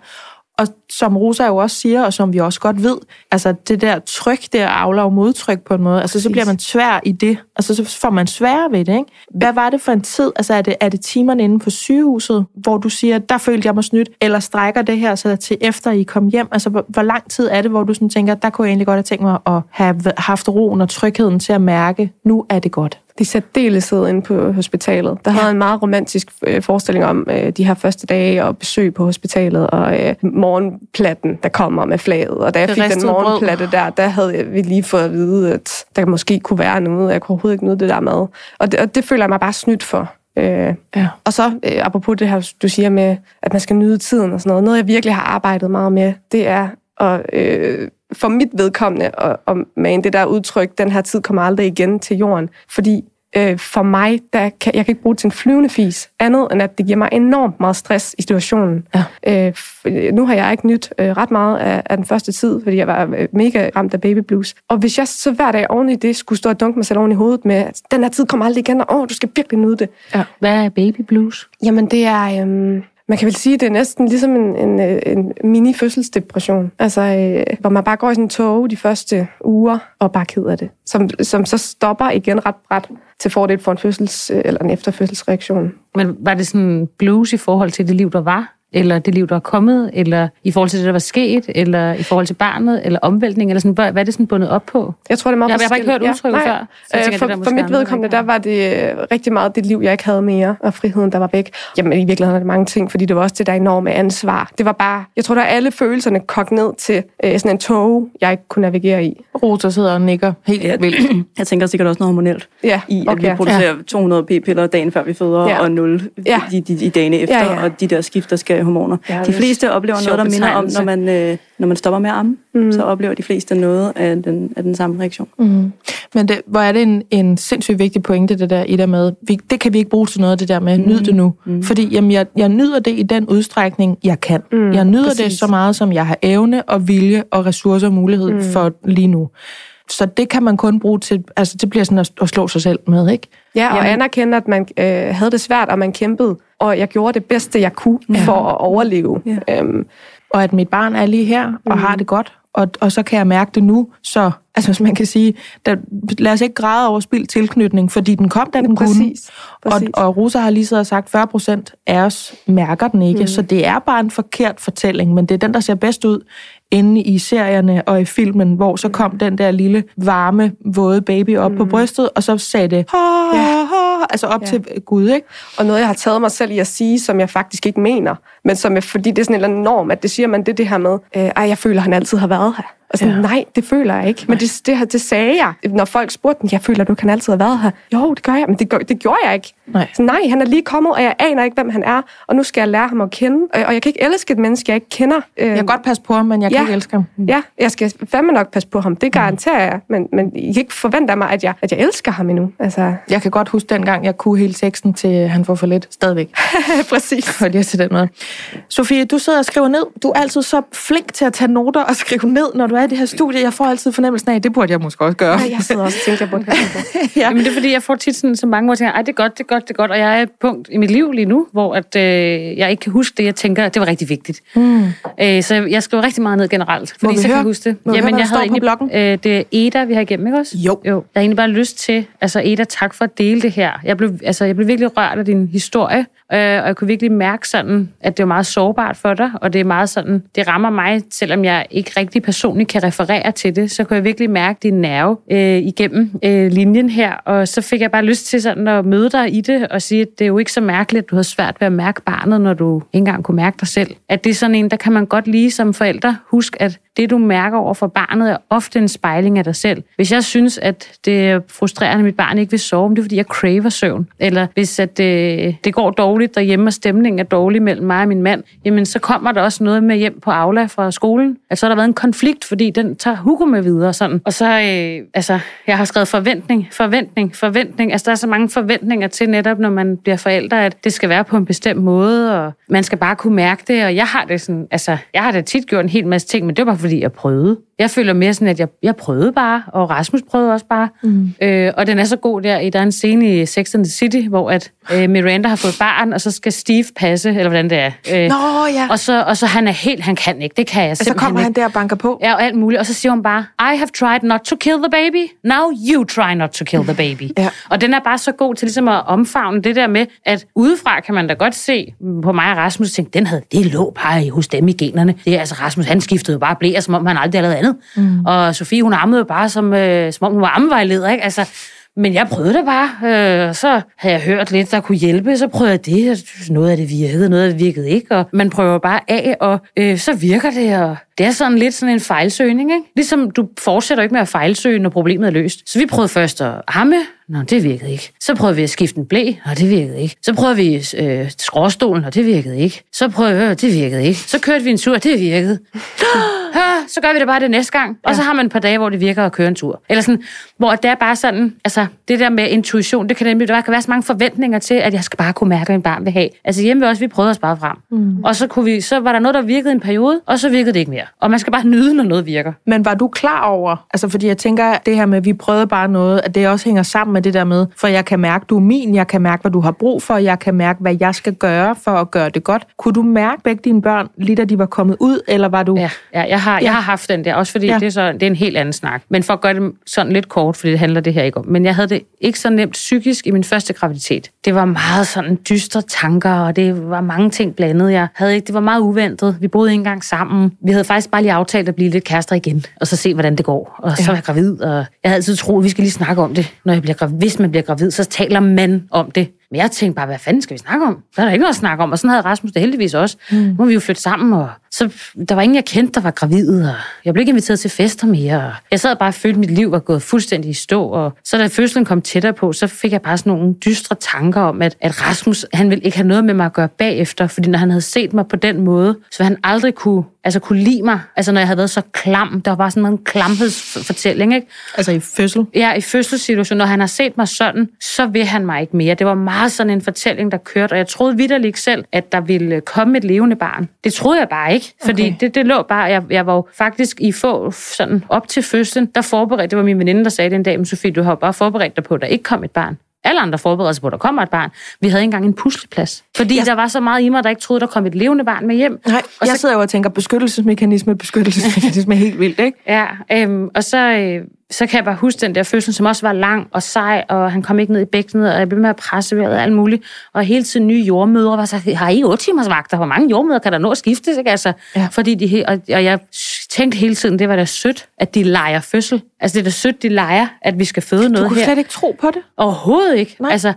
Og som Rosa jo også siger, og som vi også godt ved, altså det der tryk, der afler og modtryk på en måde, altså så bliver man svær i det, altså så får man sværere ved det, ikke? Hvad var det for en tid, altså er det timerne inde på sygehuset, hvor du siger, der følte jeg mig snydt, eller strækker det her så til efter I kom hjem, altså hvor lang tid er det, hvor du sådan tænker, der kunne jeg egentlig godt have tænkt mig at have haft roen og trygheden til at mærke, nu er det godt? De særdeleshed inde på hospitalet. Der havde en meget romantisk forestilling om de her første dage og besøg på hospitalet, og morgenplatten, der kommer med flaget. Og da jeg fik den morgenplatte der havde vi lige fået at vide, at der måske kunne være noget, og jeg kunne overhovedet ikke nyde det der mad. Og det føler jeg mig bare snydt for. Og så, apropos det her, du siger med, at man skal nyde tiden og sådan noget. Noget, jeg virkelig har arbejdet meget med, det er at for mit vedkommende og man det der udtryk, den her tid kommer aldrig igen til jorden, fordi for mig, jeg kan ikke bruge det til en flyvende fis, andet end at det giver mig enormt meget stress i situationen. Ja. Nu har jeg ikke nyt ret meget af den første tid, fordi jeg var mega ramt af baby blues. Og hvis jeg så hver dag oven i det skulle stå og dunke mig selv oven i hovedet med, at den her tid kommer aldrig igen, og du skal virkelig nyde det. Ja. Hvad er baby blues? Jamen det er... Man kan vel sige, at det er næsten ligesom en mini-fødselsdepression. Altså, hvor man bare går i sådan en tog de første uger og bare keder det. Som så stopper igen ret bredt til fordel for en fødsels- eller en efterfødselsreaktion. Men var det sådan blues i forhold til det liv, der var? Eller det liv, der er kommet? Eller i forhold til det, der var sket? Eller i forhold til barnet? Eller omvæltning? Eller sådan, hvad er det sådan bundet op på? Jeg tror, det er meget forskelligt. Jeg har bare ikke hørt udtrykket før. For mit vedkommende, der var det rigtig meget det liv, jeg ikke havde mere, og friheden, der var væk. Jamen, i virkeligheden er det mange ting, fordi det var også det der enorme ansvar. Det var bare, jeg tror, der er alle følelserne kogt ned til sådan en tåge, jeg ikke kunne navigere i. Rosa sidder og nikker helt vildt. Jeg tænker sikkert også noget hormonelt i, at vi producerer 200 p-piller dagen før vi føder, og 0 i dagene efter, og de der skifter skal hormoner. Ja, de fleste oplever noget, der minder om, når man stopper med at amme, så oplever de fleste noget af den samme reaktion. Mm. Men hvor er det en sindssygt vigtig pointe, det der Ida med, det kan vi ikke bruge til noget, det der med, nyd det nu. Mm. Fordi jeg nyder det i den udstrækning, jeg kan. Mm. Jeg nyder det så meget, som jeg har evne og vilje og ressourcer og mulighed for lige nu. Så det kan man kun bruge til, altså det bliver sådan at slå sig selv med, ikke? Ja, og anerkende, at man havde det svært, og man kæmpede, og jeg gjorde det bedste, jeg kunne for at overleve. Ja. Og at mit barn er lige her, og har det godt, og så kan jeg mærke det nu, så altså, man kan sige, lad os ikke græde over spild tilknytning, fordi den kom, da den kunne. Og Rosa har lige siddet og sagt, 40% af os mærker den ikke, så det er bare en forkert fortælling, men det er den, der ser bedst ud inde i serierne og i filmen, hvor så kom den der lille, varme, våde baby op på brystet, og så sagde det, altså op til Gud, ikke? Og noget, jeg har taget mig selv i at sige, som jeg faktisk ikke mener, men som jeg, fordi det er sådan en eller anden norm, at det siger man det her med, ej, jeg føler, han altid har været her. Og sådan, nej, det føler jeg ikke. Men det sagde jeg. Når folk spurgte, jeg føler, du kan altid have været her. Jo, det gør jeg, men det gjorde jeg ikke. Nej, han er lige kommet, og jeg aner ikke, hvem han er. Og nu skal jeg lære ham at kende. Og jeg kan ikke elske et menneske, jeg ikke kender. Jeg kan godt passe på ham, men jeg kan ikke elske ham. Ja, jeg skal fandme nok passe på ham. Det garanterer jeg. Men I kan ikke forvente af mig, at jeg elsker ham endnu. Altså. Jeg kan godt huske dengang, jeg kunne hele teksten til Han får for lidt. Stadigvæk. Præcis. Hold jeg til den måde. Sofie, du sidder og skriver ned. Du er altid så flink til at tage noter og skrive ned, når du er i det her studie. Jeg får altid fornemmelsen af, det burde jeg måske også gøre. Ja, jeg sidder også og tænker, jeg burde gøre det. Men det er fordi, jeg får tit sådan, så mange år tænker, det er godt, og jeg er et punkt i mit liv lige nu, hvor at, jeg ikke kan huske det, jeg tænker, det var rigtig vigtigt. Så jeg skriver rigtig meget ned generelt, fordi så kan jeg huske det. Jamen, jeg havde egentlig, det er Eda, vi har igennem, ikke også? Jo. Jeg har egentlig bare lyst til, altså Eda, tak for at dele det her. Jeg blev virkelig rørt af din historie, og jeg kunne virkelig mærke sådan, at det er meget sårbart for dig, og det er meget sådan, det rammer mig, selvom jeg ikke rigtig personligt kan referere til det, så kunne jeg virkelig mærke din nerve igennem linjen her, og så fik jeg bare lyst til sådan at møde dig i det, og sige, at det er jo ikke så mærkeligt, at du havde svært ved at mærke barnet, når du ikke engang kunne mærke dig selv. At det er sådan en, der kan man godt lige som forældre huske, at det, du mærker over for barnet, er ofte en spejling af dig selv. Hvis jeg synes, at det er frustrerende, at mit barn ikke vil sove, det er, fordi jeg craver søvn. Eller hvis at det går dårligt derhjemme, og stemningen er dårlig mellem mig og min mand, jamen så kommer der også noget med hjem på Aula fra skolen. Altså, der har været en konflikt, fordi den tager Hugo med videre. Sådan. Og så, jeg har skrevet forventning. Altså, der er så mange forventninger til netop, når man bliver forældre, at det skal være på en bestemt måde, og man skal bare kunne mærke det. Og jeg har det sådan, altså, jeg har da tit gjort en hel masse ting, men det var fordi jeg prøvede. Jeg føler mere sådan, at jeg prøvede bare, og Rasmus prøvede også bare. Og den er så god der er en scene i Sex and the City, hvor at Miranda har fået barn, og så skal Steve passe, eller hvordan det er. Og så han er helt, han kan ikke, det kan jeg simpelthen. Og så kommer han der og banker på. Ja, og alt muligt. Og så siger hun bare, I have tried not to kill the baby, now you try not to kill the baby. Og den er bare så god til ligesom at omfavne det der med, at udefra kan man da godt se på mig og Rasmus, og tænke, det lå bare hos dem i generne. Det er altså Rasmus, han skiftede bare blæer, som om han aldrig havde lavet andet. Og Sofie, hun ammede jo bare, som om hun var ammevejleder, ikke? Altså, men jeg prøvede det bare, så havde jeg hørt lidt, der kunne hjælpe, så prøvede jeg det, og noget af det virkede, noget af det virkede ikke, og man prøver bare af, og så virker det, og det er sådan lidt sådan en fejlsøgning, ikke? Ligesom du fortsætter ikke med at fejlsøge, når problemet er løst. Så vi prøvede først at amme, nå, det virkede ikke. Så prøvede vi at skifte en blæ, og det virkede ikke. Så prøvede vi skråstolen, og det virkede ikke. Så prøvede vi, det virkede ikke. Så kørte vi en tur, det virkede. så gør vi det bare det næste gang. Ja. Og så har man et par dage, hvor det virker at køre en tur. Eller sådan, hvor det er bare sådan, altså det der med intuition, det kan nemlig, der kan være så mange forventninger til, at jeg skal bare kunne mærke, at en barn vil have. Altså hjemme også, vi prøvede at spare frem. Mm. Og så, så var der noget, der virkede en periode, og så virkede det ikke mere. Og man skal bare nyde, når noget virker. Men var du klar over, altså fordi jeg tænker, at det her med, at vi prøvede bare noget, at det også hænger sammen med det der med, for jeg kan mærke, du er min, jeg kan mærke, hvad du har brug for, jeg kan mærke, hvad jeg skal gøre for at gøre det godt. Kunne du mærke begge dine børn, lige da de var kommet ud, eller var du... Ja, jeg har haft den der, også fordi det er en helt anden snak. Men for at gøre det sådan lidt kort, fordi det handler det her ikke om. Men jeg havde det ikke så nemt psykisk i min første graviditet. Det var meget sådan dystre tanker, og det var mange ting blandet. Jeg havde ikke, det var meget uventet. Vi boede ikke engang sammen. Vi havde faktisk bare lige aftalt at blive lidt kærester igen, og så se, hvordan det går. Og så var jeg gravid, og jeg havde altid troet, vi skal lige snakke om det. Når jeg bliver gravid, hvis man bliver gravid, så taler man om det. Men jeg tænkte bare, hvad fanden skal vi snakke om? Der er der ikke noget at snakke om, og sådan havde Rasmus det heldigvis også. Nu må vi jo flytte sammen, og så der var ingen, jeg kendte, der var gravid, og jeg blev ikke inviteret til fester mere. Og jeg sad bare og følte, at mit liv var gået fuldstændig i stå, og så da fødslen kom tættere på, så fik jeg bare sådan nogle dystre tanker om, at Rasmus, han ville ikke have noget med mig at gøre bagefter, fordi når han havde set mig på den måde, så han aldrig kunne lide mig. Altså når jeg havde været så klam, der var bare sådan en klamhedsfortælling, ikke? Altså i fødsel? Ja, i fødselssituationen. Når han har set mig sådan, så vil han mig ikke mere. Det var meget sådan en fortælling, der kørte, og jeg troede vitterligt ikke selv, at der ville komme et levende barn. Det troede jeg bare ikke, fordi det lå bare, jeg var jo faktisk i sådan op til fødslen, der forberedte, det var min veninde, der sagde det en dag, men Sofie, du har bare forberedt dig på, at der ikke kom et barn. Alle andre forberedte sig på, at der kommer et barn. Vi havde ikke engang en pusleplads. Fordi der var så meget i mig, der ikke troede, der kom et levende barn med hjem. Nej, og jeg sidder jo og tænker, beskyttelsesmekanisme helt vildt, ikke? Ja, og så kan jeg bare huske den der fødsel, som også var lang og sej, og han kom ikke ned i bækkenet, og jeg blev med at presse ved alt muligt. Og hele tiden nye jordmødre var så, har I 8 timers vagter? Hvor mange jordmødre kan der nå at skiftes? Ikke? Altså, fordi og jeg tænkte hele tiden, det var da sødt, at de leger fødsel. Altså det er da sødt, de leger, at vi skal føde noget her. Du kunne slet ikke tro på det? Overhovedet ikke. Altså,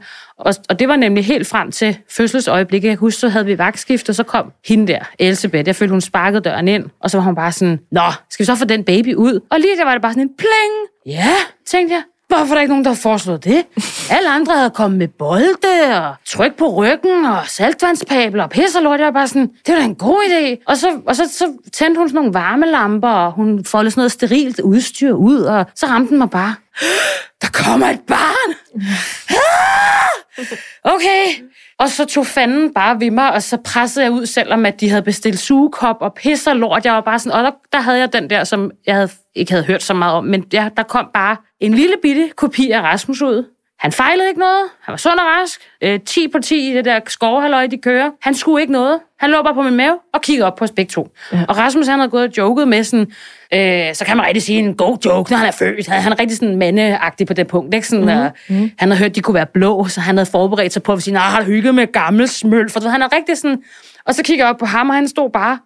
og det var nemlig helt frem til fødselsøjeblikket. Jeg husker, så havde vi vagtskift, og så kom hende der, Elzebeth. Jeg følte, hun sparkede døren ind, og så var hun bare sådan, nå, skal vi så få den baby ud? Og lige der var det bare sådan en pling. Ja, tænkte jeg. Hvorfor er der ikke nogen, der har foreslået det? Alle andre havde kommet med bolde og tryk på ryggen og saltvandspabler og pis og lort. Jeg var bare sådan, det var da en god idé. Og så tændte hun sådan nogle varmelamper, og hun foldede sådan noget sterilt udstyr ud, og så ramte den mig bare. Der kommer et barn! Okay. Og så tog fanden bare ved mig, og så pressede jeg ud, selvom at de havde bestilt sugekop og pis og lort. Jeg var bare sådan, og der havde jeg den der, som jeg ikke havde hørt så meget om, men der kom bare en lille bitte kopi af Rasmus ud. Han fejlede ikke noget. Han var sund og rask. 10 på 10 i det der skovehalløj, de kører. Han skulle ikke noget. Han lå bare på min mave og kiggede op på os begge to. Ja. Og Rasmus, han havde gået og joket med sådan, så kan man rigtig sige en god joke, når han er født. Han er rigtig sådan mandeagtig på det punkt. Ikke? Sådan, han havde hørt, de kunne være blå, så han havde forberedt sig på at sige, nej, har du hygget med gammel smøl? For han er rigtig sådan... Og så kigger jeg op på ham, og han stod bare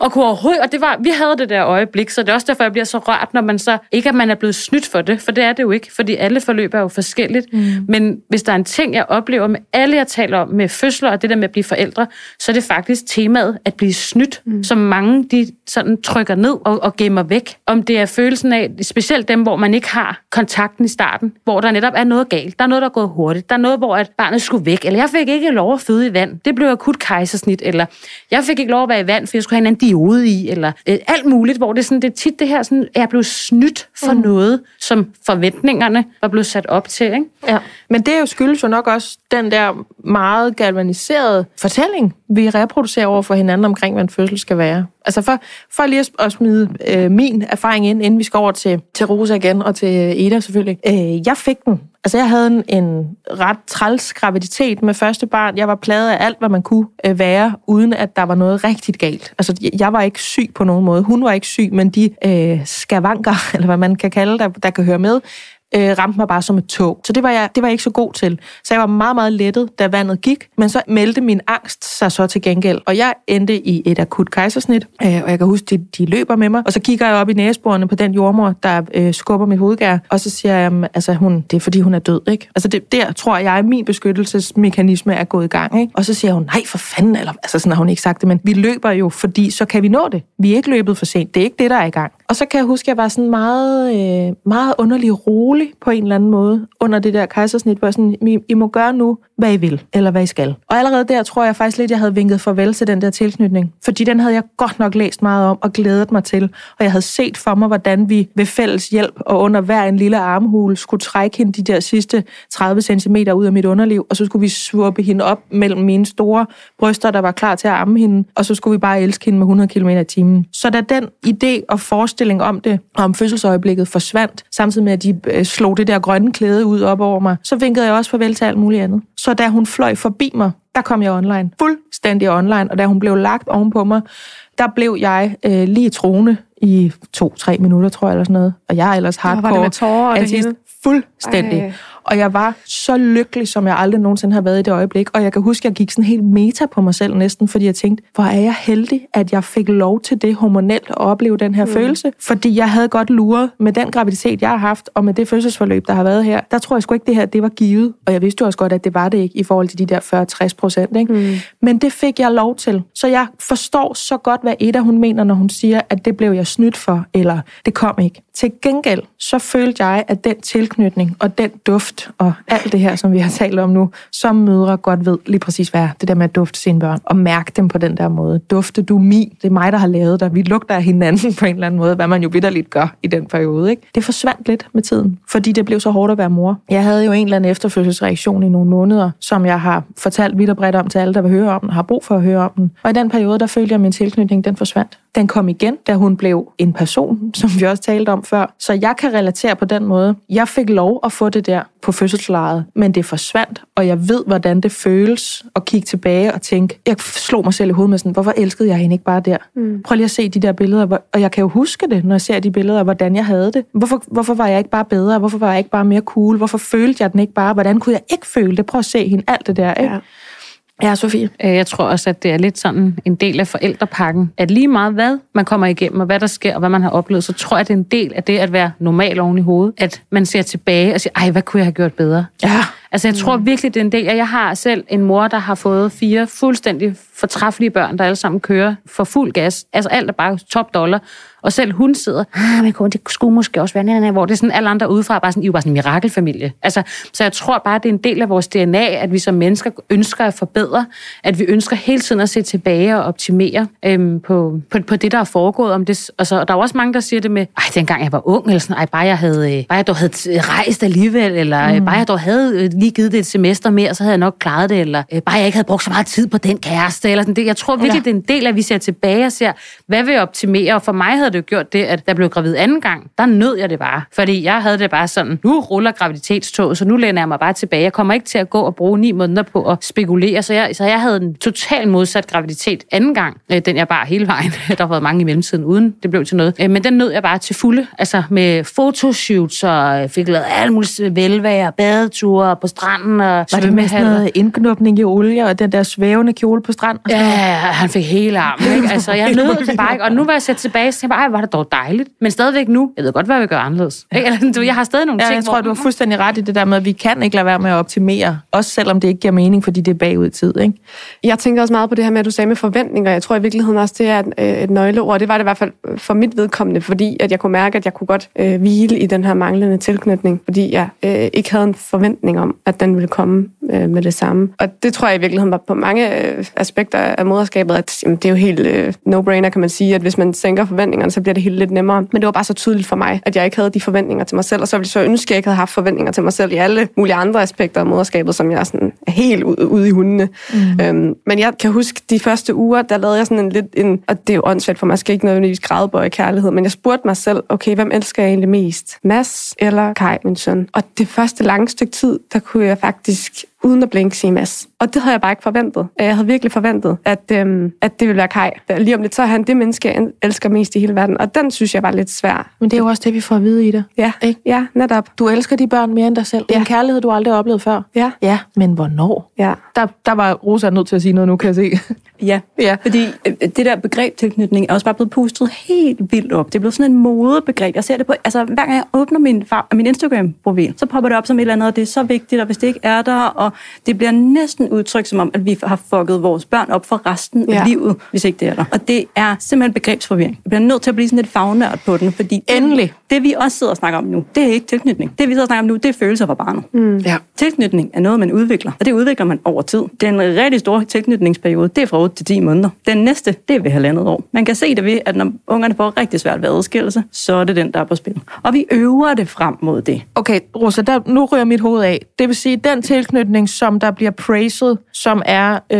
og kunne overhovedet... Og det var, vi havde det der øjeblik, så det er også derfor, jeg bliver så rørt, når man så... Ikke at man er blevet snydt for det, for det er det jo ikke, fordi alle forløb er jo forskelligt. Mm. Men hvis der er en ting, jeg oplever med alle, jeg taler om med fødsler og det der med at blive forældre, så er det faktisk temaet at blive snydt, som mange de sådan trykker ned og gemmer væk. Om det er følelsen af, specielt dem, hvor man ikke har kontakten i starten, hvor der netop er noget galt, der er noget, der er gået hurtigt, der er noget, hvor at barnet skulle væk, eller jeg fik ikke lov at føde i vand, det blev akut kejsersnit, eller jeg fik ikke lov at være i vand, for jeg skulle have en anden diode i, eller alt muligt, hvor det er, sådan, det er tit det her, sådan, jeg blev snydt for noget, som forventningerne var blevet sat op til. Ikke? Ja. Men det er jo skyldes jo nok også den der meget galvaniserede fortælling, vi reproducerer over for hinanden omkring, hvad en fødsel skal være. Altså for lige at smide min erfaring ind, inden vi skal over til Rosa igen, og til Eda selvfølgelig. Jeg fik den. Altså jeg havde en ret træls graviditet med første barn. Jeg var plaget af alt, hvad man kunne være, uden at der var noget rigtigt galt. Altså jeg var ikke syg på nogen måde. Hun var ikke syg, men de skavanker, eller hvad man kan kalde der kan høre med, ramte mig bare som et tog. Så det var jeg ikke så god til. Så jeg var meget, meget lettet, da vandet gik, men så meldte min angst sig så til gengæld. Og jeg endte i et akut kejsersnit, og jeg kan huske, de løber med mig. Og så kigger jeg op i næseborene på den jordmor, der skubber mit hovedgær, og så siger jeg, altså hun, det er fordi hun er død, ikke? Altså der tror jeg, min beskyttelsesmekanisme er gået i gang, ikke? Og så siger hun, nej for fanden, eller, altså sådan har hun ikke sagt det, men vi løber jo, fordi så kan vi nå det. Vi er ikke løbet for sent, det er ikke det, der er i gang. Og så kan jeg huske, at jeg var sådan meget, meget underlig rolig på en eller anden måde under det der kejsersnit, hvor jeg sådan, I må gøre nu, hvad I vil, eller hvad I skal. Og allerede der tror jeg faktisk lidt, jeg havde vinket farvel til den der tilknytning, fordi den havde jeg godt nok læst meget om og glædet mig til. Og jeg havde set for mig, hvordan vi ved fælles hjælp og under hver en lille armhule skulle trække hende de der sidste 30 centimeter ud af mit underliv, og så skulle vi svurpe hende op mellem mine store bryster, der var klar til at amme hende, og så skulle vi bare elske hende med 100 km/t. Så da den idé og forestilling om det, om fødselsøjeblikket forsvandt, samtidig med, at de slog det der grønne klæde ud op over mig, så vinkede jeg også farvel til alt muligt andet. Så da hun fløj forbi mig, der kom jeg online. Fuldstændig online. Og da hun blev lagt ovenpå mig, der blev jeg lige troende i 2-3 minutter, tror jeg, eller sådan noget. Og jeg er ellers hardcore. Var det med tårer og det hele? Fuldstændig. Ej. Og jeg var så lykkelig, som jeg aldrig nogensinde har været i det øjeblik. Og jeg kan huske, at jeg gik sådan helt meta på mig selv næsten, fordi jeg tænkte, hvor er jeg heldig, at jeg fik lov til det hormonelt at opleve den her følelse. Fordi jeg havde godt luret med den graviditet, jeg har haft, og med det fødselsforløb, der har været her. Der tror jeg sgu ikke, det her det var givet. Og jeg vidste jo også godt, at det var det ikke i forhold til de der 40-60%. Ikke? Men det fik jeg lov til. Så jeg forstår så godt, hvad Eda hun mener, når hun siger, at det blev jeg snydt for, eller det kom ikke. Til gengæld, så følte jeg, at den tilknytning og den duft og alt det her, som vi har talt om nu, som mødre godt ved lige præcis, hvad er det der med at dufte sine børn og mærke dem på den der måde. Dufte du min, det er mig, der har lavet dig. Vi lugter af hinanden på en eller anden måde, hvad man jo vitterligt gør i den periode. Ikke? Det forsvandt lidt med tiden, fordi det blev så hårdt at være mor. Jeg havde jo en eller anden efterfødselsreaktion i nogle måneder, som jeg har fortalt vidt og bredt om til alle, der vil høre om den, har brug for at høre om den. Og i den periode, der følte jeg, at min tilknytning, den forsvandt. Den kom igen, da hun blev en person, som vi også talte om før. Så jeg kan relatere på den måde. Jeg fik lov at få det der på fødselslejet, men det forsvandt, og jeg ved, hvordan det føles at kigge tilbage og tænke, jeg slog mig selv i hovedet med sådan, hvorfor elskede jeg hende ikke bare der? Prøv lige at se de der billeder, og jeg kan jo huske det, når jeg ser de billeder, hvordan jeg havde det. Hvorfor var jeg ikke bare bedre? Hvorfor var jeg ikke bare mere cool? Hvorfor følte jeg den ikke bare? Hvordan kunne jeg ikke føle det? Prøv at se hende, alt det der, ikke? Ja. Ja, Sofie. Jeg tror også, at det er lidt sådan en del af forældrepakken, at lige meget hvad man kommer igennem, og hvad der sker, og hvad man har oplevet, så tror jeg, at det er en del af det at være normal oven i hovedet, at man ser tilbage og siger, ej, hvad kunne jeg have gjort bedre? Ja. Altså, jeg tror virkelig, det er en del, og jeg har selv en mor, der har fået 4 fuldstændig fortræffelige børn, der alle sammen kører for fuld gas. Altså, alt er bare $top. Og selv hun sidder, men kunne det skulle måske også være nærmere, hvor det er sådan, alle andre udefra bare sådan, I er jo bare sådan en mirakelfamilie. Altså, så jeg tror bare, det er en del af vores DNA, at vi som mennesker ønsker at forbedre, at vi ønsker hele tiden at se tilbage og optimere på det, der er foregået om det. Og der er også mange, der siger det med, ej, dengang jeg var ung, eller sådan, ej, bare jeg dog havde rejst alligevel, eller bare jeg dog havde lige givet det et semester mere, så havde jeg nok klaret det, eller bare jeg ikke havde brugt så meget tid på den kæreste, eller sådan det. Jeg tror virkelig, det er en del af, at vi ser tilbage og ser, hvad vil jeg optimere, og for mig havde det jo gjort det, at der blev gravid anden gang, der nød jeg det bare. Fordi jeg havde det bare sådan, nu ruller graviditetstoget, så nu læner jeg mig bare tilbage. Jeg kommer ikke til at gå og bruge 9 måneder på at spekulere, så jeg havde en total modsat graviditet anden gang, den jeg bar hele vejen. Der har været mange i mellemtiden uden, det blev til noget. Men den nød jeg bare til fulde, altså med fotoshoots, og fik lavet alle mulige velvære, badeture på stranden. Og var det med sådan noget indknopning i olie, og den der svævende kjole på stranden? Ja, han fik hele armen, ikke? Altså, jeg nød det bare ikke, og nu var jeg sat tilbage, så ej, var det dog dejligt. Men stadigvæk nu, jeg ved godt, hvad vi gør anderledes. Jeg har stadig nogle ting, jeg tror, du har fuldstændig ret i det der med, at vi kan ikke lade være med at optimere, også selvom det ikke giver mening, fordi det er bagud i tid, ikke? Jeg tænker også meget på det her med, at du sagde med forventninger. Jeg tror i virkeligheden også, det er et nøgleord. Det var det i hvert fald for mit vedkommende, fordi at jeg kunne mærke, at jeg kunne godt hvile i den her manglende tilknytning, fordi jeg ikke havde en forventning om, at den ville komme med det samme. Og det tror jeg i virkeligheden var på mange aspekter af moderskabet, at jamen, det er jo helt no-brainer, kan man sige, at hvis man sænker forventninger, så bliver det hele lidt nemmere. Men det var bare så tydeligt for mig, at jeg ikke havde de forventninger til mig selv, og så ville jeg så ønske, at jeg ikke havde haft forventninger til mig selv i alle mulige andre aspekter af moderskabet, som jeg sådan er helt ude i hundene. Men jeg kan huske, de første uger, der lavede jeg sådan en og det er jo åndssvagt for mig, jeg skal ikke nødvendigvis grædebøje kærlighed, men jeg spurgte mig selv, okay, hvem elsker jeg egentlig mest? Mads eller Kai, min søn? Og det første lange stykke tid, der kunne jeg faktisk uden at blinke sige Mads. Og det havde jeg bare ikke forventet. Jeg havde virkelig forventet, at det ville være Kai. Lige om lidt, så er han det menneske, jeg elsker mest i hele verden. Og den synes jeg var lidt svær. Men det er jo også det, vi får at vide i dig. Ja, ikke? Ja, netop. Du elsker de børn mere end dig selv. Ja. En kærlighed, du aldrig har oplevet før. Ja. Ja, men hvornår? Ja. der var Rosa nødt til at sige noget nu, kan jeg se. Ja, fordi det der begreb tilknytning er også bare blevet pustet helt vildt op. Det er blevet sådan en modebegreb. Jeg ser det på, altså hver gang jeg åbner min Instagram-profil, så popper det op som et eller andet, og det er så vigtigt, og hvis det ikke er der, og det bliver næsten udtrykt som om, at vi har fucket vores børn op for resten af livet, hvis ikke det er der. Og det er simpelthen begrebsforvirring. Vi bliver nødt til at blive sådan lidt fagnørd på den, fordi endelig. Det vi også sidder og snakker om nu, det er ikke tilknytning. Det vi sidder og snakker om nu, det er følelser for barnet. Mm. Ja. Tilknytning er noget, man udvikler, og det udvikler man over tid. Den rigtig store tilknytningsperiode, det er fra 8 til 10 måneder. Den næste, det er ved 1,5 år. Man kan se det ved, at når ungerne får rigtig svært ved adskillelse, så er det den, der er på spil. Og vi øver det frem mod det. Okay, Rosa, nu rører mit hoved af. Det vil sige, den tilknytning, som der bliver praised, som er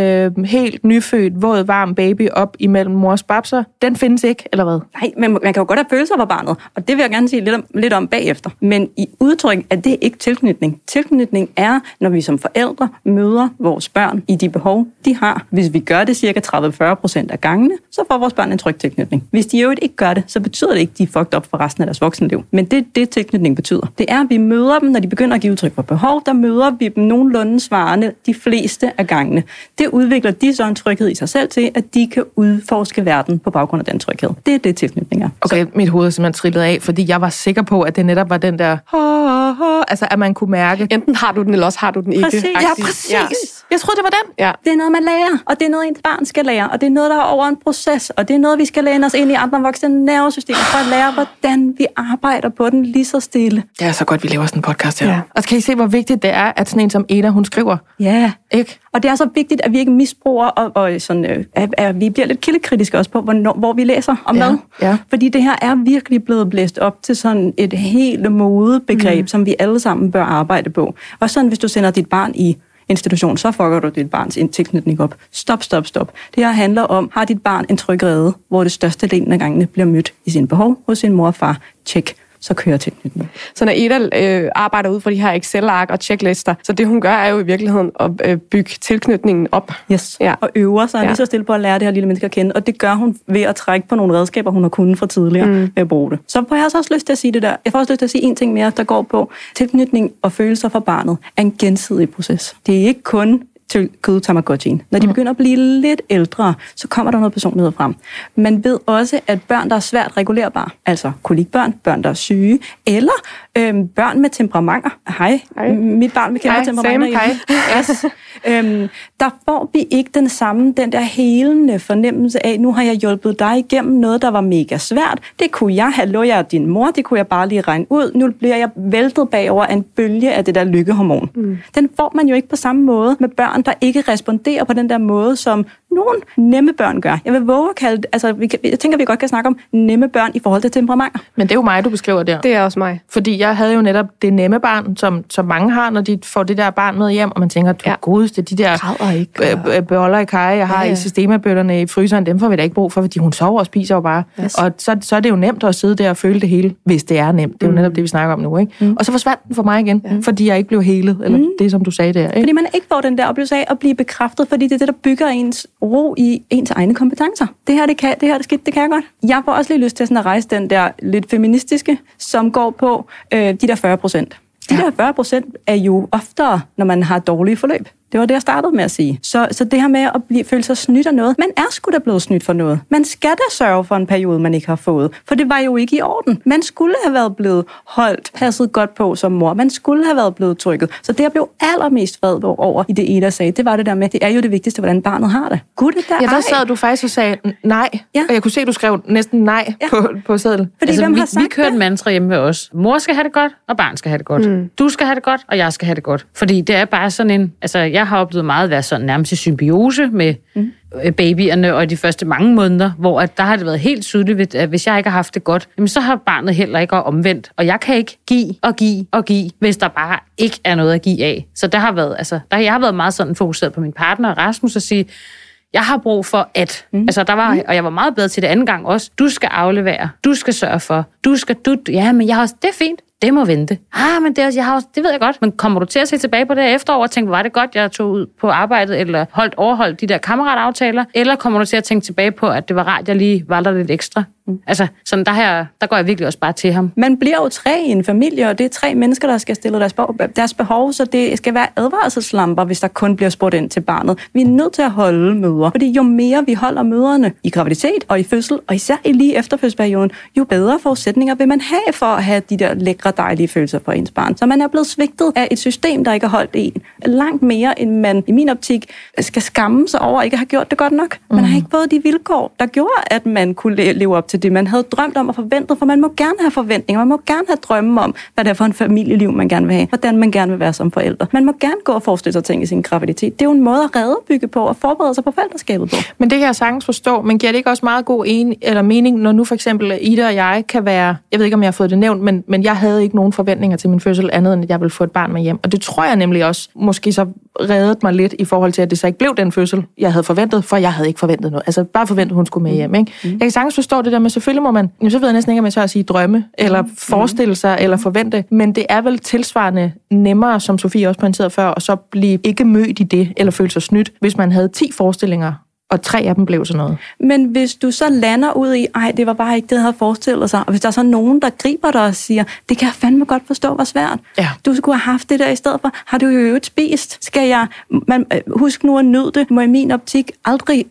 helt nyfødt, våd, varm baby op imellem mors babser, den findes ikke, eller hvad? Nej, men man kan jo godt have følelser for barnet, og det vil jeg gerne sige lidt om bagefter. Men i udtryk er det ikke tilknytning. Tilknytning er, når vi som forældre møder vores børn i de behov, de har. Hvis vi gør det cirka 30-40% af gangene, så får vores børn en tryg tilknytning. Hvis de jo ikke gør det, så betyder det ikke, at de er fucked op for resten af deres voksenliv. Men det er det, tilknytning betyder. Det er, at vi møder dem, når de begynder at give udtryk for behov. Der møder vi dem nogenlunde svarende de fleste af gangene. Det udvikler de så en tryghed i sig selv til, at de kan udforske verden på baggrund af den tryghed. Det er det, tilknytning er. Okay, mit hoved er simpelthen trillet af, fordi jeg var sikker på, at det netop var den der... Altså, at man kunne mærke... Enten har du den, eller også har du den ikke. Præcis. Ja, præcis. Ja. Jeg tror det var den. Ja. Det er noget, man lærer, og det er noget, ens barn skal lære, og det er noget, der er over en proces, og det er noget, vi skal læne os ind i andre voksne nervesystemer for at lære, hvordan vi arbejder på den lige så stille. Det er så godt, vi laver sådan en podcast her. Ja. Og så kan I se, hvor vigtigt det er, at sådan en som Eda, hun skriver. Ja. Ikke? Og det er så vigtigt, at vi ikke misbruger, og sådan, at vi bliver lidt kildekritiske også på, hvor vi læser om noget. Ja. Fordi det her er virkelig blevet blæst op til sådan et helt modebegreb, som vi alle sammen bør arbejde på. Og sådan, hvis du sender dit barn i institution, så fucker du dit barns tilknytning op. Stop. Det her handler om, har dit barn en tryg rede, hvor det største del af gangene bliver mødt i sine behov hos sin mor og far. Tjek. Så kører tilknytning. Så når Eda arbejder ud fra de her Excel-ark og checklister, så det hun gør, er jo i virkeligheden at bygge tilknytningen op. Yes, ja. Og øver sig lige så stille på at lære det her lille menneske at kende, og det gør hun ved at trække på nogle redskaber, hun har kunnet fra tidligere ved at bruge det. Så jeg har også lyst til at sige det der. Jeg får også lyst til at sige en ting mere, der går på tilknytning og følelser for barnet er en gensidig proces. Det er ikke kun til kød Tamagotchi'en. Når de begynder at blive lidt ældre, så kommer der noget personlighed frem. Man ved også, at børn, der er svært regulerbare, altså kolikbørn, børn, der er syge, eller børn med temperamenter. Hej. Mit barn med kæmpe temperamenter. Der får vi ikke den samme, den der helende fornemmelse af, nu har jeg hjulpet dig igennem noget, der var mega svært. Det kunne jeg, hallo, jeg er din mor, det kunne jeg bare lige regne ud. Nu bliver jeg væltet bagover af en bølge af det der lykkehormon. Mm. Den får man jo ikke på samme måde med børn, der ikke responderer på den der måde, som nogle nemme børn gør. Jeg vil våge at kalde det, jeg tænker, vi godt kan snakke om nemme børn i forhold til temperamenter. Men det er jo mig, du beskriver der. Det er også mig. Fordi jeg havde jo netop det nemme barn, som mange har, når de får det der barn med hjem, og man tænker, du godeste, de der boller i Kai, jeg har i systemabøtterne i fryseren, dem får vi da ikke brug for, fordi hun sover og spiser jo bare. Yes. Og så er det jo nemt at sidde der og føle det hele, hvis det er nemt. Det er jo netop det, vi snakker om nu, ikke? Mm. Og så forsvandt den for mig igen, fordi jeg ikke blev helet, eller det, som du sagde der. Ikke? Fordi man ikke får den der oplevelse af at blive bekræftet, fordi det er det, der bygger ens ro i ens egne kompetencer. Det kan jeg godt. Jeg får også lige lyst til sådan at rejse den der lidt feministiske, som går på de der 40%. De der 40% er jo oftere, når man har dårlige forløb. Det var det, jeg startede med at sige. Så det her med at føle sig snydt af noget. Man er sgu da blevet snydt for noget. Man skal da sørge for en periode, man ikke har fået. For det var jo ikke i orden. Man skulle have været blevet holdt, passet godt på som mor. Man skulle have været blevet trykket. Så det, jeg blev allermest vred over i det Eda sagde, det var det der med, det er jo det vigtigste, hvordan barnet har det. Gud, det der ej. Ja, der sad du faktisk og sagde nej. Ja. Og jeg kunne se, du skrev næsten nej på sedlen. Fordi altså, hvem har sagt vi kørte en mantra hjemme ved os. Mor skal have det godt, og barn skal have det godt. Mm. Du skal have det godt, og jeg skal have det godt. Fordi det er bare sådan en... Altså, jeg har oplevet meget at være sådan nærmest i symbiose med babyerne og de første mange måneder, hvor at der har det været helt tydeligt, at hvis jeg ikke har haft det godt, jamen så har barnet heller ikke omvendt. Og jeg kan ikke give, hvis der bare ikke er noget at give af. Så der har været, jeg har været meget sådan fokuseret på min partner Rasmus og sige, jeg har brug for at... og jeg var meget bedre til det anden gang også. Du skal aflevere, du skal sørge for, du skal... Ja, men jeg har også... Det er fint. det må vente. Men det, jeg har også, det ved jeg godt. Men kommer du til at se tilbage på det her efterår og tænke, var det godt, jeg tog ud på arbejdet, eller overholdt de der kammerataftaler? Eller kommer du til at tænke tilbage på, at det var rart, jeg lige var der lidt ekstra? Altså, sådan der går jeg virkelig også bare til ham. Man bliver jo tre i en familie, og det er tre mennesker, der skal stille deres behov, så det skal være advarselslamper, hvis der kun bliver spurgt ind til barnet. Vi er nødt til at holde møder, fordi jo mere vi holder møderne i graviditet og i fødsel, og især i lige efterfødselsperioden, jo bedre forudsætninger vil man have for at have de der lækre, dejlige følelser for ens barn. Så man er blevet svigtet af et system, der ikke har holdt en. Langt mere, end man i min optik skal skamme sig over, ikke har gjort det godt nok. Man har ikke fået de vilkår, der gjorde, at man kunne leve op til det, man havde drømt om og forventet, for man må gerne have forventninger, man må gerne have drømme om, hvad det er for en familieliv, man gerne vil have, hvordan man gerne vil være som forældre. Man må gerne gå og forestille sig ting i sin graviditet. Det er jo en måde at redebygge på og forberede sig på forældreskabet på. Men det kan jeg sagtens forstå, men giver det ikke også meget god mening, når nu for eksempel Ida og jeg kan være, jeg ved ikke, om jeg har fået det nævnt, men jeg havde ikke nogen forventninger til min fødsel andet, end at jeg ville få et barn med hjem. Og det tror jeg nemlig også, måske så reddede mig lidt i forhold til, at det så ikke blev den fødsel, jeg havde forventet, for jeg havde ikke forventet noget. Altså bare forventet, hun skulle med hjem, ikke? Jeg kan sagtens forstå det der, men selvfølgelig må man, så ved jeg næsten ikke, om jeg tør at sige drømme, eller forestille sig, eller forvente, men det er vel tilsvarende nemmere, som Sofie også pointerede før, og så blive ikke mødt i det, eller føle sig snydt, hvis man havde 10 forestillinger, og 3 af dem blev sådan noget. Men hvis du så lander ud i, det var bare ikke det, jeg havde forestillet sig, og hvis der er så nogen, der griber dig og siger, det kan jeg fandme godt forstå, hvor svært. Ja. Du skulle have haft det der i stedet for. Har du jo øvrigt spist? Husk nu at nyde det. Må i min optik aldrig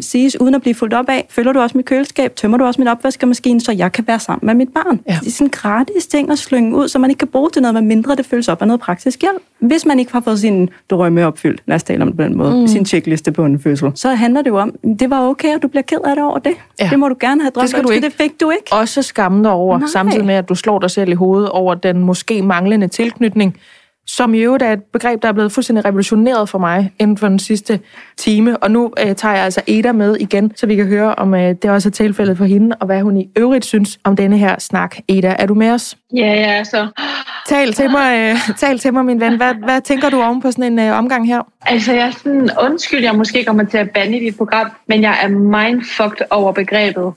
siges, uden at blive fuldt op af. Følger du også mit køleskab? Tømmer du også min opvaskemaskine, så jeg kan være sammen med mit barn? Ja. Det er sådan gratis ting at slynge ud, så man ikke kan bruge til noget, med mindre det føles op af noget praktisk hjælp. Hvis man ikke har fået sine drømme opfyldt, lad os tale om det på den måde, sin checkliste på en fødsel, så handler det jo om, det var okay, og du bliver ked af det over det. Ja. Det må du gerne have drømt om, det fik du ikke. Også skamme dig over, samtidig med, at du slår dig selv i hovedet over den måske manglende tilknytning, som i øvrigt er et begreb, der er blevet fuldstændig revolutioneret for mig inden for den sidste time. Og nu tager jeg altså Eda med igen, så vi kan høre, om det også er tilfældet for hende, og hvad hun i øvrigt synes om denne her snak. Eda, er du med os? Ja, jeg er så. Tal til mig, min ven. Hvad tænker du oven på sådan en omgang her? Altså, jeg er sådan, undskyld, jeg måske kommer til at bande i dit program, men jeg er mindfucked over begrebet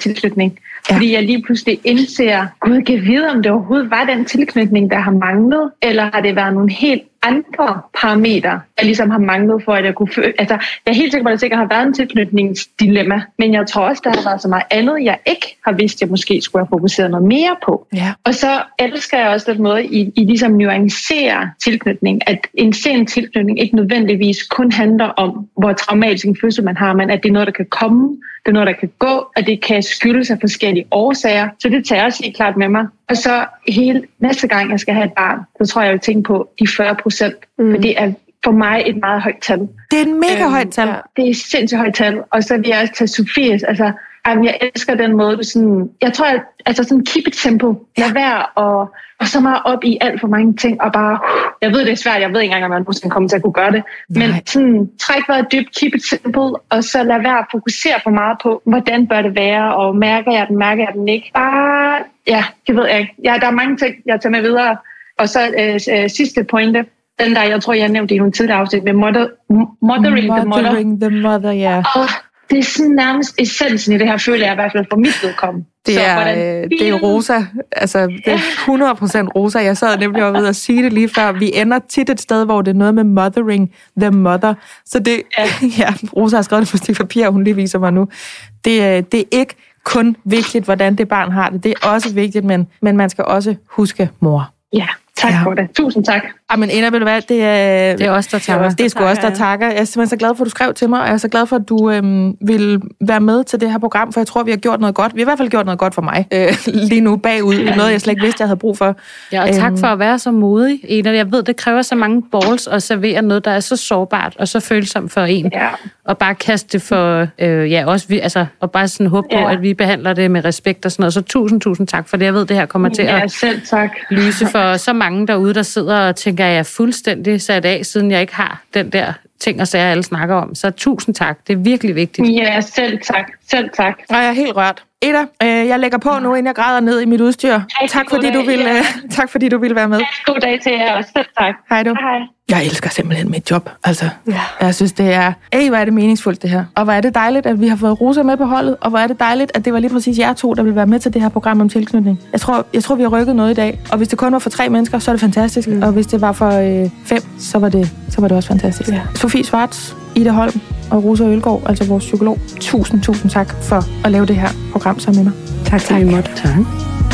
tilknytning. Ja. Fordi jeg lige pludselig indser, gud, kan vide, om det overhovedet var den tilknytning, der har manglet, eller har det været nogle helt andre parametre, jeg ligesom har manglet for, at jeg kunne føle. Altså, jeg er helt sikker på, at der sikkert har været en tilknytningsdilemma, men jeg tror også, der har været så meget andet, jeg ikke har vidst, jeg måske skulle have fokuseret noget mere på. Ja. Og så elsker jeg også den måde, I ligesom nuancerer tilknytning, at en sen tilknytning ikke nødvendigvis kun handler om, hvor traumatisk en følelse man har, men at det er noget, der kan komme, det er noget, der kan gå, og det kan skyldes af forskellige årsager. Så det tager jeg også helt klart med mig. Og så hele næste gang, jeg skal have et barn, så tror jeg, jeg vil tænke på de 40%. For det er for mig et meget højt tal. Det er et mega højt tal. Ja. Det er et sindssygt højt tal. Og så vil jeg også tage Sofies. Altså, jeg elsker den måde, du sådan... Jeg tror, sådan keep it simple. Lad være og så meget op i alt for mange ting, og bare... Jeg ved, det er svært. Jeg ved ikke engang, om man måske kommer til at kunne gøre det. Nej. Men sådan, træk vejret dybt, keep it simple, og så lad være at fokusere for meget på, hvordan bør det være, og mærker jeg den ikke? Bare... Ja, det ved jeg ikke. Ja, der er mange ting, jeg tager med videre. Og så sidste pointe. Den der, jeg tror, jeg nævnte i nogle tidligere afsnit, med mothering the mother, ja. Og det er sådan nærmest essensen i det her, føler jeg i hvert fald for mit vedkommende. Det er Rosa. Altså, det er 100% Rosa. Jeg sad nemlig og ved at sige det lige før. Vi ender tit et sted, hvor det er noget med mothering the mother. Så det... Ja, Rosa har skrevet det på et stykke papir, hun lige viser mig nu. Det er ikke kun vigtigt, hvordan det barn har det. Det er også vigtigt, men man skal også huske mor. Ja, tak for det. Tusind tak. Jamen, Eda, vil du være, det er os, der takker. Det er sgu os, der takker. Jeg er simpelthen så glad for, at du skrev til mig, og jeg er så glad for, at du vil være med til det her program, for jeg tror, vi har gjort noget godt. Vi har i hvert fald gjort noget godt for mig lige nu bagud. Noget, jeg slet ikke vidste, jeg havde brug for. Ja, og tak for at være så modig, Eda. Jeg ved, det kræver så mange balls at servere noget, der er så sårbart og så følsomt for en. Ja. Og bare kaste det for... og bare sådan håbe på, at vi behandler det med respekt og sådan noget. Så tusind tak for det. Jeg ved, det her kommer til at lyse for så mange derude, der sidder og tænker, jeg er fuldstændig sat af, siden jeg ikke har den der ting og sager, alle snakker om. Så tusind tak. Det er virkelig vigtigt. Ja, selv tak. Selv tak. Og jeg er helt rørt. Eda, jeg lægger på nu, inden jeg græder ned i mit udstyr. Tak fordi du ville være med. God dag til jer også. Selv tak. Hej du. Hej. Jeg elsker simpelthen mit job. Altså, jeg synes, det er... hvor er det meningsfuldt, det her. Og hvor er det dejligt, at vi har fået Rosa med på holdet. Og hvor er det dejligt, at det var lige præcis jer to, der ville være med til det her program om tilknytning. Jeg tror vi har rykket noget i dag. Og hvis det kun var for 3 mennesker, så er det fantastisk. Og hvis det var for 5, så var det også fantastisk. Ja. Sofie Schwartz, Ida Holm og Rosa Øllgaard, altså vores psykolog. Tusind tak for at lave det her program sammen med mig. Tak.